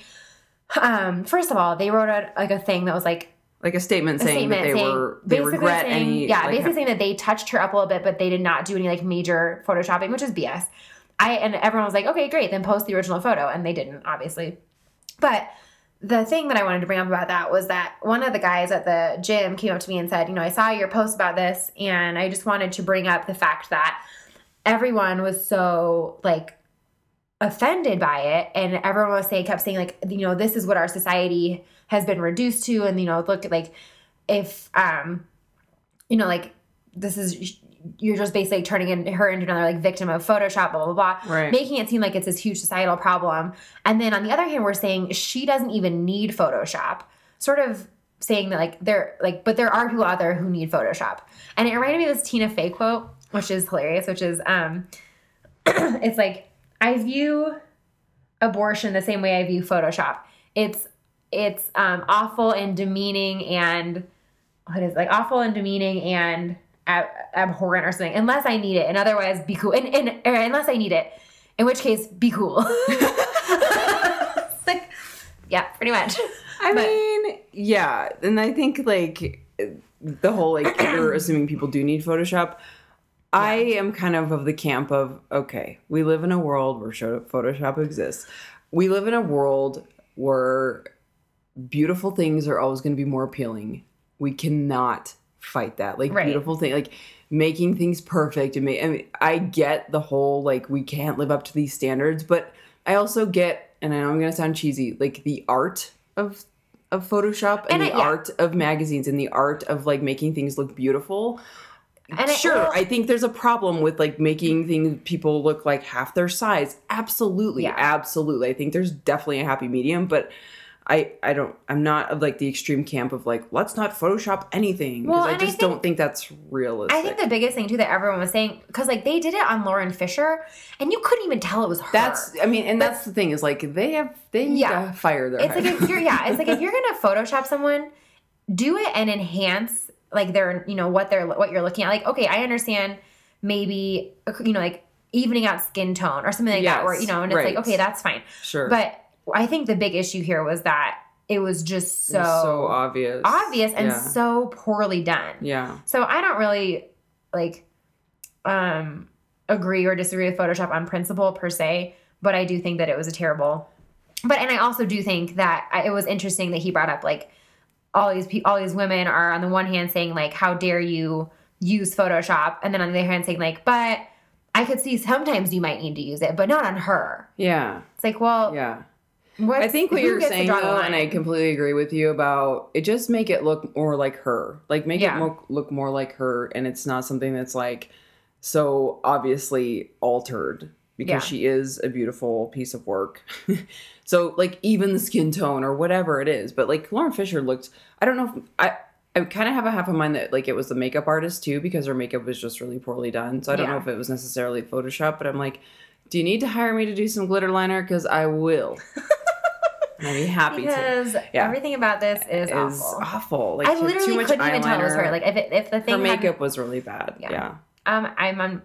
Um, first of all, they wrote a, like a thing that was like like a statement a saying statement that they saying, were they regret saying, any yeah like, basically saying that they touched her up a little bit, but they did not do any like major photoshopping, which is B S. I and everyone was like, okay, great, then post the original photo. And they didn't, obviously. But the thing that I wanted to bring up about that was that one of the guys at the gym came up to me and said, you know, I saw your post about this, and I just wanted to bring up the fact that everyone was so, like, offended by it. And everyone was saying, kept saying, like, you know, this is what our society has been reduced to. And, you know, look, like, if, um, you know, like, this is – you're just basically turning in her into another, like, victim of Photoshop, blah, blah, blah. Right. Making it seem like it's this huge societal problem. And then on the other hand, we're saying she doesn't even need Photoshop. Sort of saying that, like, there, like, but there are people out there who need Photoshop. And it reminded me of this Tina Fey quote, which is hilarious, which is, um, it's like, I view abortion the same way I view Photoshop. It's, it's, um, awful and demeaning and, what is it? Like, awful and demeaning and, Ab- abhorrent or something, unless I need it, and otherwise be cool, and, and or unless I need it, in which case be cool. Like, yeah, pretty much. I but. mean, yeah, and I think, like, the whole, like, you're assuming people do need Photoshop. Yeah. I am kind of of the camp of, okay, we live in a world where Photoshop exists. We live in a world where beautiful things are always going to be more appealing. We cannot fight that, like, right. beautiful thing, like, making things perfect and ma- I mean, I get the whole, like, we can't live up to these standards, but I also get, and I know I'm gonna sound cheesy, like, the art of of Photoshop and, and the I, yeah. art of magazines and the art of, like, making things look beautiful. And sure, I, well, I think there's a problem with, like, making things people look like half their size. Absolutely, yeah. absolutely. I think there's definitely a happy medium, but I, I don't, I'm not of like the extreme camp of like, let's not Photoshop anything. Because well, I just I think, don't think that's realistic. I think the biggest thing too that everyone was saying, because like they did it on Lauren Fisher and you couldn't even tell it was her. That's, I mean, and but, that's the thing is like they have, they need yeah. to fire their It's head. Like if you're, yeah, it's like if you're going to Photoshop someone, do it and enhance like their, you know, what they're, what you're looking at. Like, okay, I understand maybe, you know, like evening out skin tone or something like yes, that where, you know, and it's right. like, okay, that's fine. Sure. But I think the big issue here was that it was just so, was so obvious, obvious and yeah. so poorly done. Yeah. So I don't really like um, agree or disagree with Photoshop on principle per se, but I do think that it was a terrible. But and I also do think that I, it was interesting that he brought up like all these pe- all these women are on the one hand saying like how dare you use Photoshop, and then on the other hand saying like but I could see sometimes you might need to use it, but not on her. Yeah. It's like well. Yeah. What's, I think what you're saying, though, and I completely agree with you about it, just make it look more like her. Like, make yeah. it mo- look more like her, and it's not something that's, like, so obviously altered because yeah. she is a beautiful piece of work. So, like, even the skin tone or whatever it is. But, like, Lauren Fisher looked – I don't know if – I I kind of have a half of mind that, like, it was the makeup artist, too, because her makeup was just really poorly done. So I don't yeah. know if it was necessarily Photoshop, but I'm like, do you need to hire me to do some glitter liner? Because I will. I'd be happy because to. Because yeah. everything about this is, is awful. awful. Like, I literally too much couldn't eyeliner. Even tell it was her. Like, if it, if the thing her makeup had, was really bad. Yeah. yeah. Um, I'm on.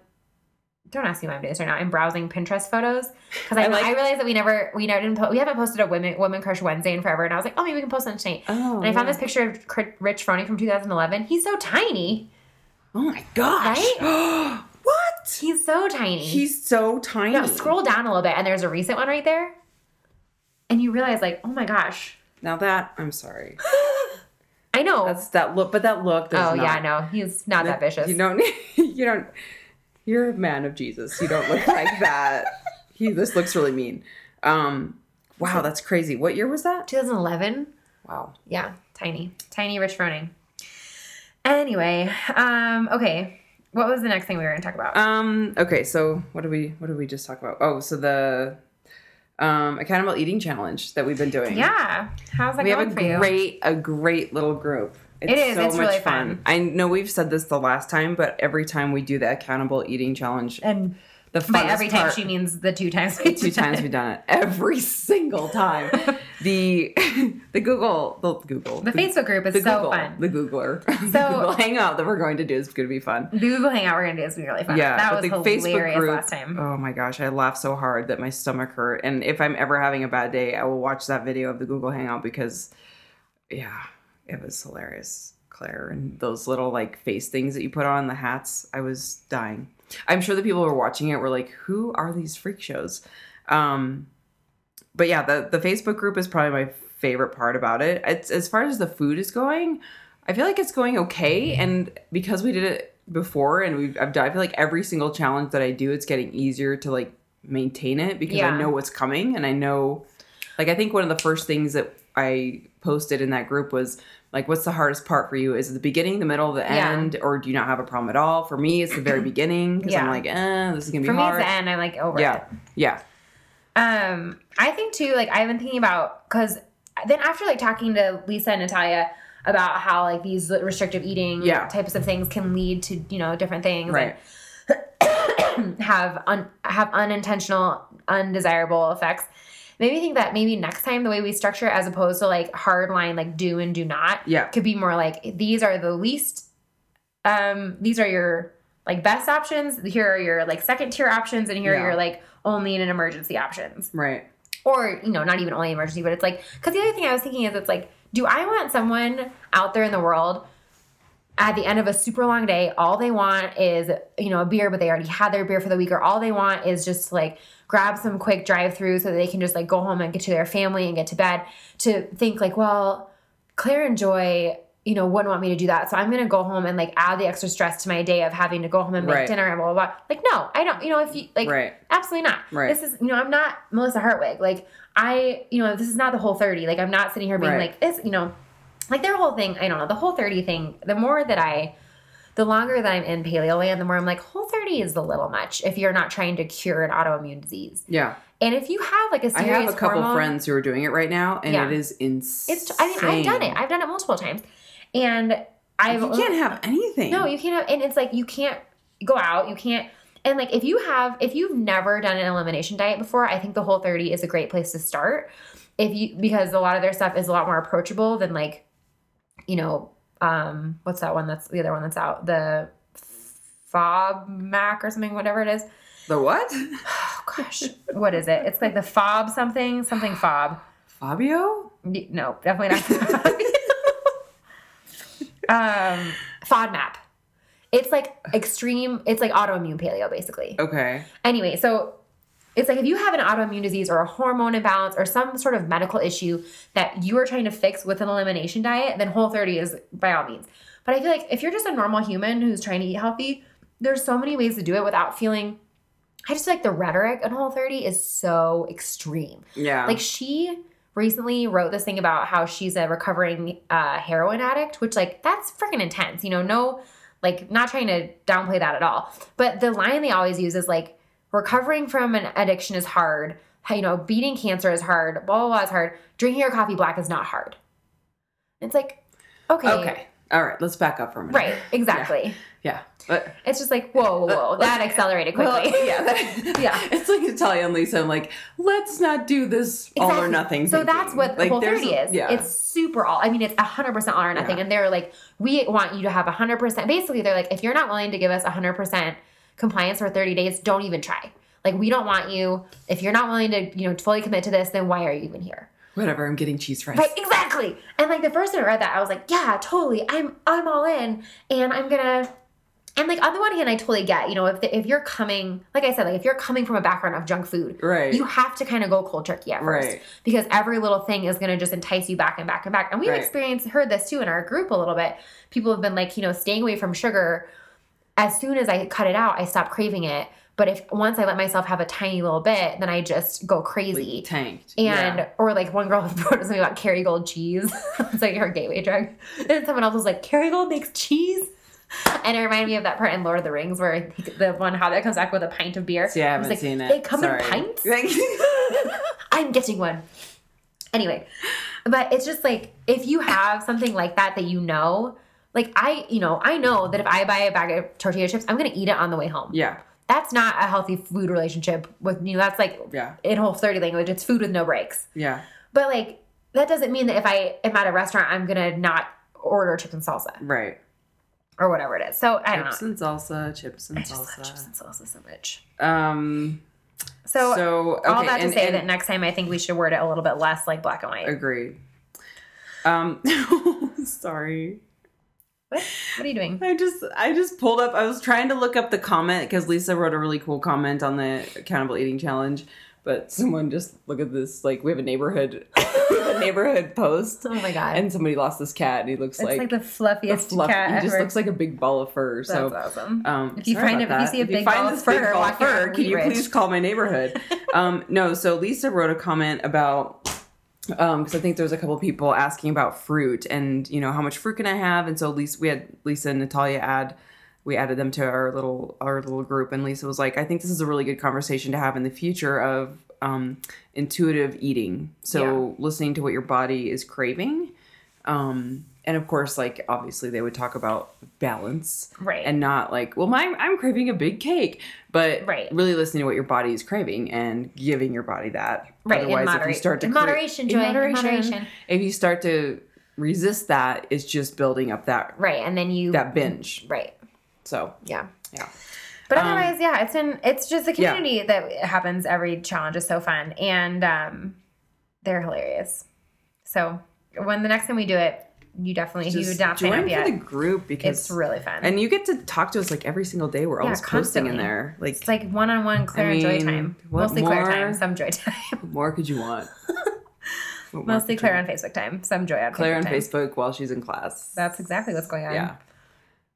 Don't ask me why I'm doing this right now. I'm browsing Pinterest photos because I, I, like, I realized that we never we never didn't po- we haven't posted a women Woman Crush Wednesday in forever, and I was like, oh, maybe we can post on tonight. Oh, and I found yeah. this picture of Rich Froning from two thousand eleven. He's so tiny. Oh my gosh! Right? What? He's so tiny. He's so tiny. Now scroll down a little bit, and there's a recent one right there. And you realize, like, oh my gosh! Now that I'm sorry, I know that's that look, but that look. Oh not, yeah, no, he's not that, that vicious. You don't. You don't. You're a man of Jesus. You don't look like that. He. This looks really mean. Um. Wow, that's crazy. What year was that? twenty eleven. Wow. Yeah, tiny, tiny Rich Froning. Anyway, um. Okay. What was the next thing we were going to talk about? Um. Okay. So what did we? What did we just talk about? Oh, so the. Um, accountable eating challenge that we've been doing. Yeah. How's that we going for you? We have a great, a great little group. It's it is. So it's much really fun. fun. I know we've said this the last time, but every time we do the accountable eating challenge. And the by every time part, she means the two times we've two done times it. We've done it. Every single time. the the Google, the Google. The, the Facebook group is so Google, fun. The Googler. So, the Google Hangout that we're going to do is going to be fun. The Google Hangout we're going to do is going to be really fun. Yeah, that was hilarious Facebook group, last time. Oh my gosh, I laughed so hard that my stomach hurt. And if I'm ever having a bad day, I will watch that video of the Google Hangout because, yeah, it was hilarious. Claire and those little like face things that you put on, the hats, I was dying. I'm sure the people who were watching it were like, who are these freak shows? Um, but yeah, the, the Facebook group is probably my favorite part about it. It's as far as the food is going, I feel like it's going okay. And because we did it before and we've, I've done, I feel like every single challenge that I do, it's getting easier to like maintain it because yeah. I know what's coming. And I know, like, I think one of the first things that I posted in that group was like, what's the hardest part for you? Is it the beginning, the middle, the yeah. end, or do you not have a problem at all? For me, it's the very beginning because yeah. I'm like, eh, this is gonna be for hard. For me, it's the end. I'm like over yeah. it. Yeah, yeah. Um, I think too. Like, I've been thinking about because then after like talking to Lisa and Natalia about how like these restrictive eating yeah. types of things can lead to, you know, different things, right? And have un- have unintentional, undesirable effects. Maybe think that maybe next time the way we structure it, as opposed to like hard line like do and do not yeah. could be more like these are the least um these are your like best options, here are your like second tier options, and here yeah. are your like only in an emergency options. Right. Or, you know, not even only emergency, but it's like because the other thing I was thinking is it's like, do I want someone out there in the world at the end of a super long day, all they want is, you know, a beer, but they already had their beer for the week, or all they want is just like grab some quick drive-through so that they can just like go home and get to their family and get to bed, to think like, well, Claire and Joy, you know, wouldn't want me to do that. So I'm going to go home and like add the extra stress to my day of having to go home and make right. dinner and blah, blah, blah. Like, no, I don't, you know, if you like, right. absolutely not. Right. This is, you know, I'm not Melissa Hartwig. Like I, you know, this is not the Whole thirty. Like I'm not sitting here being right. like this, you know, like their whole thing. I don't know. The Whole thirty thing, the more that I the longer that I'm in paleo land, the more I'm like, Whole thirty is a little much if you're not trying to cure an autoimmune disease. Yeah. And if you have like a serious I have a couple hormone, friends who are doing it right now, and yeah. it is insane. It's, I mean, I've done it. I've done it multiple times. And I've... You can't have anything. No, you can't have... And it's like, you can't go out. You can't... And like, if you have... If you've never done an elimination diet before, I think the Whole thirty is a great place to start. If you... Because a lot of their stuff is a lot more approachable than like, you know... Um, what's that one? That's the other one that's out. The FODMAP or something, whatever it is. The what? Oh, gosh. What is it? It's like the Fob something, something Fob. Fabio? No, definitely not Fabio. um, FODMAP. It's like extreme, it's like autoimmune paleo, basically. Okay. Anyway, so it's like if you have an autoimmune disease or a hormone imbalance or some sort of medical issue that you are trying to fix with an elimination diet, then Whole thirty is by all means. But I feel like if you're just a normal human who's trying to eat healthy, there's so many ways to do it without feeling... I just feel like the rhetoric on Whole thirty is so extreme. Yeah. Like, she recently wrote this thing about how she's a recovering uh, heroin addict, which, like, that's freaking intense. You know, no, like, not trying to downplay that at all. But the line they always use is, like, recovering from an addiction is hard. You know, beating cancer is hard. Blah, blah, blah is hard. Drinking your coffee black is not hard. It's like, okay. Okay. All right, let's back up for a minute. Right, exactly. Yeah. yeah. Uh, it's just like, whoa, whoa, whoa. Uh, that like, accelerated quickly. Well, yeah. That, yeah. It's like Italian Lisa. I'm like, let's not do this exactly. all or nothing. So thinking. That's what like, Whole thirty is. Yeah. It's super all. I mean, it's one hundred percent all or nothing. Yeah. And they're like, we want you to have one hundred percent. Basically, they're like, if you're not willing to give us one hundred percent compliance for thirty days, don't even try. Like, we don't want you. If you're not willing to, you know, fully commit to this, then why are you even here? Whatever, I'm getting cheese fries. Right, exactly. And like the first time I read that, I was like, yeah, totally. I'm I'm all in, and I'm gonna. And like on the one hand, I totally get, you know, if the, if you're coming, like I said, like if you're coming from a background of junk food, right, you have to kind of go cold turkey at first, right, because every little thing is gonna just entice you back and back and back. And we've right. experienced heard this too in our group a little bit. People have been like, you know, staying away from sugar. As soon as I cut it out, I stopped craving it. But if once I let myself have a tiny little bit, then I just go crazy. Like tanked. And, yeah. Or like one girl wrote something about Kerrygold cheese. It's like her gateway drug. And then someone else was like, Kerrygold makes cheese? And it reminded me of that part in Lord of the Rings where I think the one hobbit comes back with a pint of beer. Yeah, I haven't I like, seen it. They come Sorry. in pints? I'm getting one. Anyway. But it's just like, if you have something like that that you know, like I, you know, I know that if I buy a bag of tortilla chips, I'm going to eat it on the way home. Yeah. That's not a healthy food relationship with, you know, that's like yeah. in Whole thirty language, it's food with no breaks. Yeah. But like, that doesn't mean that if I am at a restaurant, I'm going to not order chips and salsa. Right. Or whatever it is. So I don't know. Chips and salsa, chips and I just salsa. Love chips and salsa so much. Um, so, so okay. all that to and, say and, that next time I think we should word it a little bit less like black and white. Agreed. Um, sorry. What? What are you doing? I just I just pulled up. I was trying to look up the comment because Lisa wrote a really cool comment on the Accountable Eating Challenge. But someone just look at this. Like, we have a neighborhood we have a neighborhood post. Oh, my God. And somebody lost this cat. And he looks it's like, like the fluffiest the fluff, cat He just ever. looks like a big ball of fur. That's so, awesome. Um, if, you find it, if you see a if big, you ball find this big ball of fur, can you rich. please call my neighborhood? um, no, so Lisa wrote a comment about... Um, because I think there's a couple people asking about fruit and, you know, how much fruit can I have? And so Lisa, we had Lisa and Natalia add, we added them to our little, our little group. And Lisa was like, I think this is a really good conversation to have in the future of, um, intuitive eating. So yeah. listening to what your body is craving. Um, and of course, like, obviously they would talk about balance, right? And not like, well, my, I'm craving a big cake, but right. really listening to what your body is craving and giving your body that. Right, otherwise, moderate, if you start to in moderation, cra- Joy, in moderation, in moderation. If you start to resist that, it's just building up that right, and then you that binge, right? So yeah, yeah. But otherwise, um, yeah, it's in it's just the community yeah. that happens. Every challenge is so fun, and um, they're hilarious. So when the next time we do it, you definitely just you would not join sign up yet. The group because it's really fun, and you get to talk to us like every single day. We're yeah, always constantly. posting in there, like it's like one on one Claire I mean, and Joy time. What mostly more, Claire time, some Joy time. What more could you want? Mostly Claire on Facebook time, some Joy on Claire Facebook Claire on time. Facebook while she's in class. That's exactly what's going on. Yeah,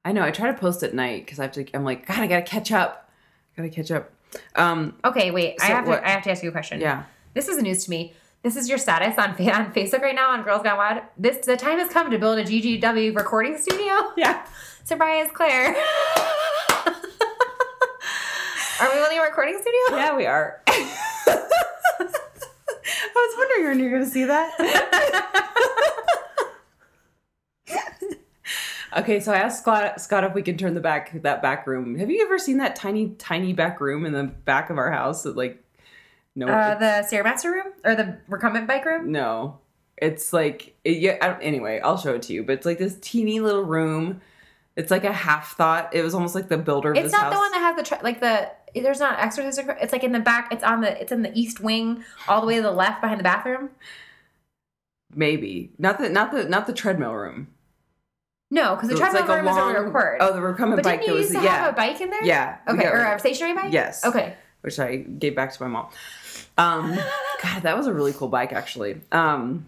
I know. I try to post at night because I have to. I'm like, God, I gotta catch up. I gotta catch up. Um, okay, wait. So I have what? to. I have to ask you a question. Yeah, this is news to me. this is your status on, on Facebook right now on Girls Gone Wild. This, the time has come to build a G G W recording studio. Yeah. Surprise, Claire. Are we building a recording studio? Yeah, we are. I was wondering when you were going to see that. Okay, so I asked Scott, Scott if we could turn the back that back room. Have you ever seen that tiny, tiny back room in the back of our house? That like, no, uh, the Stairmaster room or the recumbent bike room? No, it's like it, yeah. I don't, anyway, I'll show it to you. But it's like this teeny little room. It's like a half thought. It was almost like the builder of it's this house. It's not the one that has the tra- like the. There's not exercise. It's like in the back. It's on the. It's in the east wing, all the way to the left behind the bathroom. Maybe not the not the not the treadmill room. No, because the treadmill like room is where we record. Oh, the recumbent bike. But didn't you used to yeah. have a bike in there? Yeah. Okay, got, or a stationary bike? Yes. Okay. Which I gave back to my mom. Um, God, that was a really cool bike, actually. Um,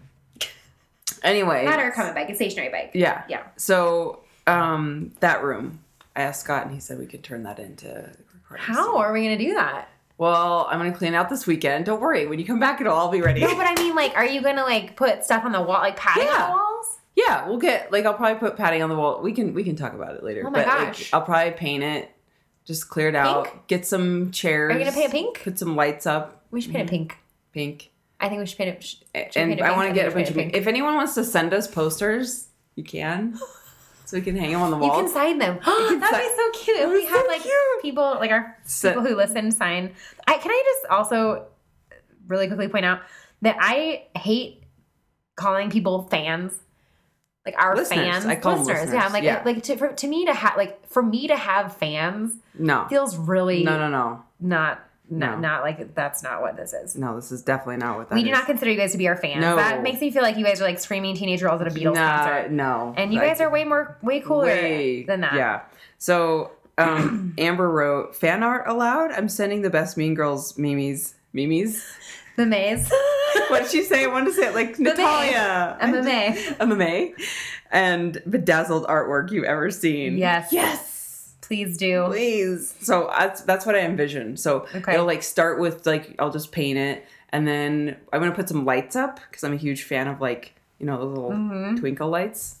anyway. Not a recumbent bike, a stationary bike. Yeah. Yeah. So um, that room, I asked Scott, and he said we could turn that into recording. How studio. Are we going to do that? Well, I'm going to clean out this weekend. Don't worry. When you come back, it'll all be ready. No, but I mean, like, are you going to, like, put stuff on the wall, like padding yeah. on the walls? Yeah, we'll get, like, I'll probably put padding on the wall. We can we can talk about it later. Oh, my but, gosh. Like, I'll probably paint it, just clear it pink? Out, get some chairs. Are you going to paint it pink? Put some lights up. We should paint it pink. Pink. I think we should paint it, should and paint it pink. And I want to get a bunch of pink. If anyone wants to send us posters, you can. So we can hang them on the wall. You can sign them. That'd be so cute. If we had, so like, cute. people, like, our so, people who listen sign. I Can I just also really quickly point out that I hate calling people fans. Like our listeners. fans, I call listeners. listeners. Yeah, I'm like, yeah. like to for, to me to have like for me to have fans, no, feels really no, no, no, not, no, not, not like that's not what this is. No, this is definitely not what that we is. We do not consider you guys to be our fans. No. That makes me feel like you guys are like screaming teenage girls at a Beatles nah, concert. No, and you like, guys are way more, way cooler way, than that. Yeah. So um, Amber wrote, "Fan art allowed. I'm sending the best Mean Girls memes, memes." The maze. What did she say? I wanted to say it like Natalia. I'm a May. I'm a May. And bedazzled artwork you've ever seen. Yes. Yes. Please do. Please. So that's, that's what I envision. So okay. it'll like start with like, I'll just paint it. And then I'm going to put some lights up because I'm a huge fan of like, you know, those little mm-hmm. twinkle lights.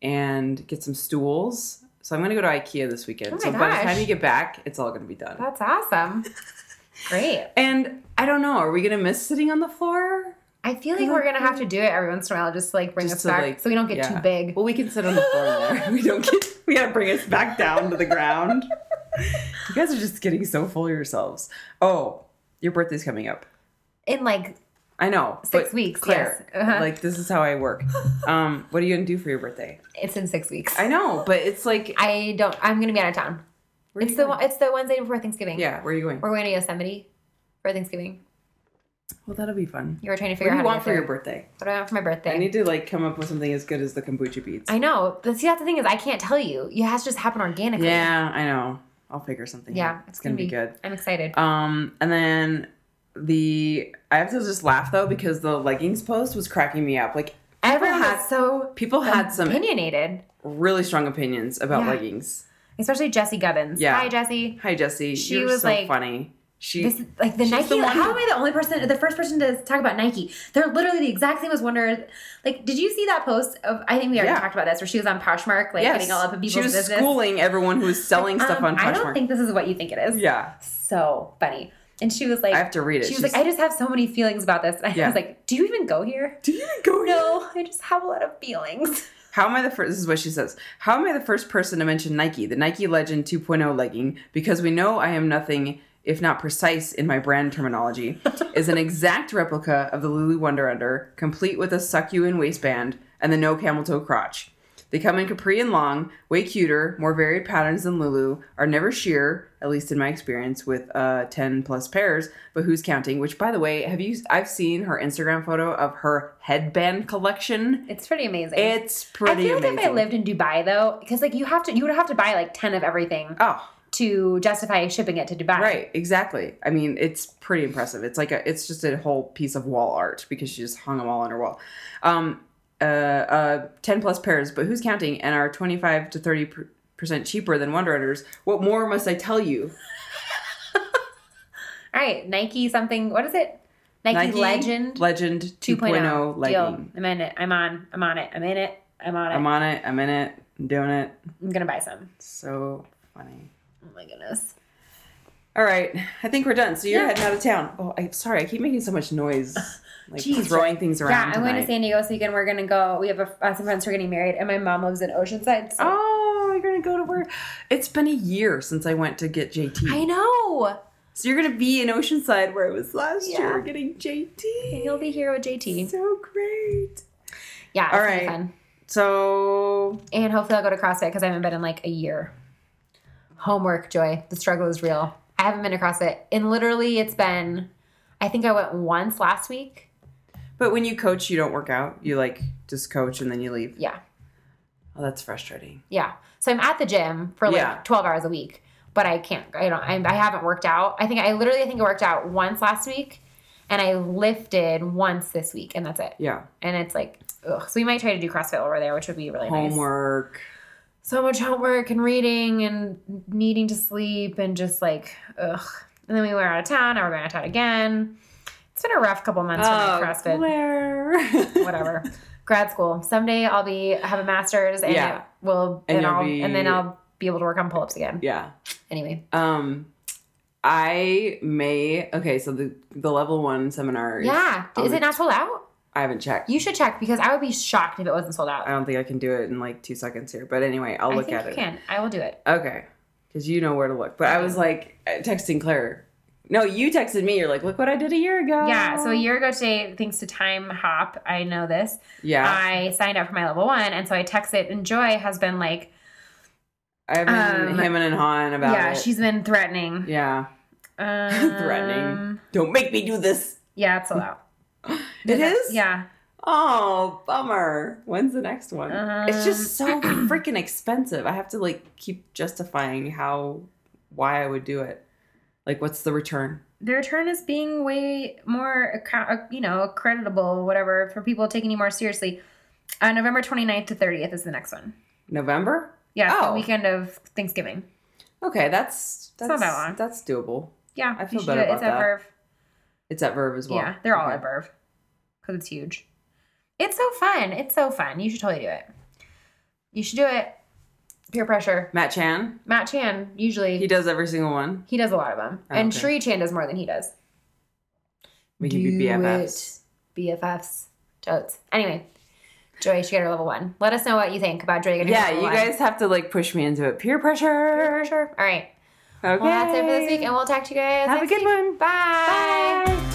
And get some stools. So I'm going to go to Ikea this weekend. Oh so gosh. By the time you get back, it's all going to be done. That's awesome. Great. And I don't know. Are we going to miss sitting on the floor? I feel like I we're going to have to do it every once in a while just to like bring just us back like, so we don't get yeah. too big. Well, we can sit on the floor there. We don't get, we got to bring us back down to the ground. You guys are just getting so full of yourselves. Oh, your birthday's coming up. In like I know. Six weeks. Claire, yes. Uh-huh. Like this is how I work. Um, what are you going to do for your birthday? It's in six weeks. I know, but it's like. I don't, I'm going to be out of town. It's the going? It's the Wednesday before Thanksgiving. Yeah, where are you going? We're going to Yosemite for Thanksgiving. Well, that'll be fun. You were trying to figure out what do you out want for your birthday? What do I want for my birthday? I need to like come up with something as good as the kombucha beads. I know. But see, that's the thing is I can't tell you. It has to just happen organically. Yeah, I know. I'll figure something yeah, out. Yeah, it's, it's gonna, gonna be, be good. I'm excited. Um, and then the I have to just laugh though because the leggings post was cracking me up. Like everyone had so people had some opinionated, really strong opinions about yeah. leggings. Especially Jessie Gubbins. Yeah. Hi, Jessie. Hi, Jessie. She You're was so like, funny. She this, like the Nike. The how am I the only person, the first person to talk about Nike? They're literally the exact same as Wonder. Like, did you see that post of? I think we already yeah. talked about this, where she was on Poshmark, like yes. getting all up in people's business. She was business. schooling everyone who was selling um, stuff on Poshmark. I don't think this is what you think it is. Yeah. So funny. And she was like, I have to read it. She was She's, like, I just have so many feelings about this. And I yeah. was like, do you even go here? Do you even go here? No, I just have a lot of feelings. How am I the first? This is what she says. How am I the first person to mention Nike, the Nike Legend two point oh legging? Because we know I am nothing if not precise in my brand terminology, is an exact replica of the Lulu Wonder Under, complete with a suck you in waistband and the no camel toe crotch. They come in capri and long, way cuter, more varied patterns than Lulu, are never sheer, at least in my experience with uh, ten plus pairs, but who's counting? Which, by the way, have you? I've seen her Instagram photo of her headband collection. It's pretty amazing. It's pretty amazing. I feel amazing. Like if I lived in Dubai, though, because like you have to, you would have to buy like ten of everything oh. to justify shipping it to Dubai. Right, exactly. I mean, it's pretty impressive. It's like a, it's just a whole piece of wall art because she just hung them all on her wall. Um, Uh, uh, ten plus pairs, but who's counting? And are twenty-five to thirty per- percent cheaper than Wonder Unders. What more must I tell you? All right, Nike something. What is it? Nike, Nike Legend. Legend two point oh legging. I'm in it. I'm on. I'm on it. I'm in it. I'm on it. I'm on it. I'm in it. I'm doing it. I'm going to buy some. So funny. Oh, my goodness. All right. I think we're done. So you're yeah. heading out of town. Oh, I'm sorry. I keep making so much noise. Like Jeez. Throwing things around. Yeah, I'm tonight. going to San Diego this weekend. We're going to go. We have a, uh, some friends who are getting married, and my mom lives in Oceanside. So. Oh, you're going to go to work. It's been a year since I went to get J T. I know. So you're going to be in Oceanside where it was last yeah. year getting J T. And you'll be here with J T. So great. Yeah. It's All right. Really fun. So. And hopefully I'll go to CrossFit because I haven't been in like a year. Homework, Joy. The struggle is real. I haven't been to CrossFit. And literally it's been, I think I went once last week. But when you coach, you don't work out. You like just coach and then you leave. Yeah. Oh, that's frustrating. Yeah. So I'm at the gym for like yeah. twelve hours a week, but I can't, I don't, I, I haven't worked out. I think I literally, I think I worked out once last week and I lifted once this week and that's it. Yeah. And it's like, ugh. So we might try to do CrossFit over there, which would be really nice. Homework. So much homework and reading and needing to sleep and just like, ugh. And then we were out of town. Now we're going out of town again. It's been a rough couple months for oh, CrossFit. Claire. Whatever. Grad school. Someday I'll be have a master's and yeah. we'll and, I'll, be... and then I'll be able to work on pull-ups again. Yeah. Anyway. Um, I may. Okay, so the the level one seminar. Is yeah. Is it not sold out? I haven't checked. You should check because I would be shocked if it wasn't sold out. I don't think I can do it in like two seconds here. But anyway, I'll look at it. I think you can. I will do it. Okay. Because you know where to look. But I was like texting Claire. No, you texted me. You're like, look what I did a year ago. Yeah. So a year ago today, thanks to Time Hop, I know this. Yeah. I signed up for my level one. And so I texted. And Joy has been like. I've been um, hemming and hawing about yeah, it. Yeah. She's been threatening. Yeah. Um, threatening. Don't make me do this. Yeah, it's sold out. It is? Yeah. Oh, bummer. When's the next one? Um, it's just so freaking expensive. I have to like keep justifying how, why I would do it. Like, what's the return? The return is being way more, account, you know, creditable, whatever, for people taking you more seriously. Uh, November twenty-ninth to thirtieth is the next one. November? Yeah. Oh. The weekend of Thanksgiving. Okay. That's, that's it's not that long. That's doable. Yeah. I feel better about it's that. At Verve. It's at Verve as well. Yeah. They're okay. all at Verve. Because it's huge. It's so fun. It's so fun. You should totally do it. You should do it. Peer pressure. Matt Chan? Matt Chan, usually. He does every single one? He does a lot of them. Oh, and okay. Sheree Chan does more than he does. We can do be B F Fs. It. B F Fs. Totes. Anyway, Joy should get her level one. Let us know what you think about Joy getting yeah, her level one. Yeah, you guys have to like push me into it. Peer pressure. Peer pressure. All right. Okay. Well, that's it for this week, and we'll talk to you guys Have next a good week. One. Bye. Bye.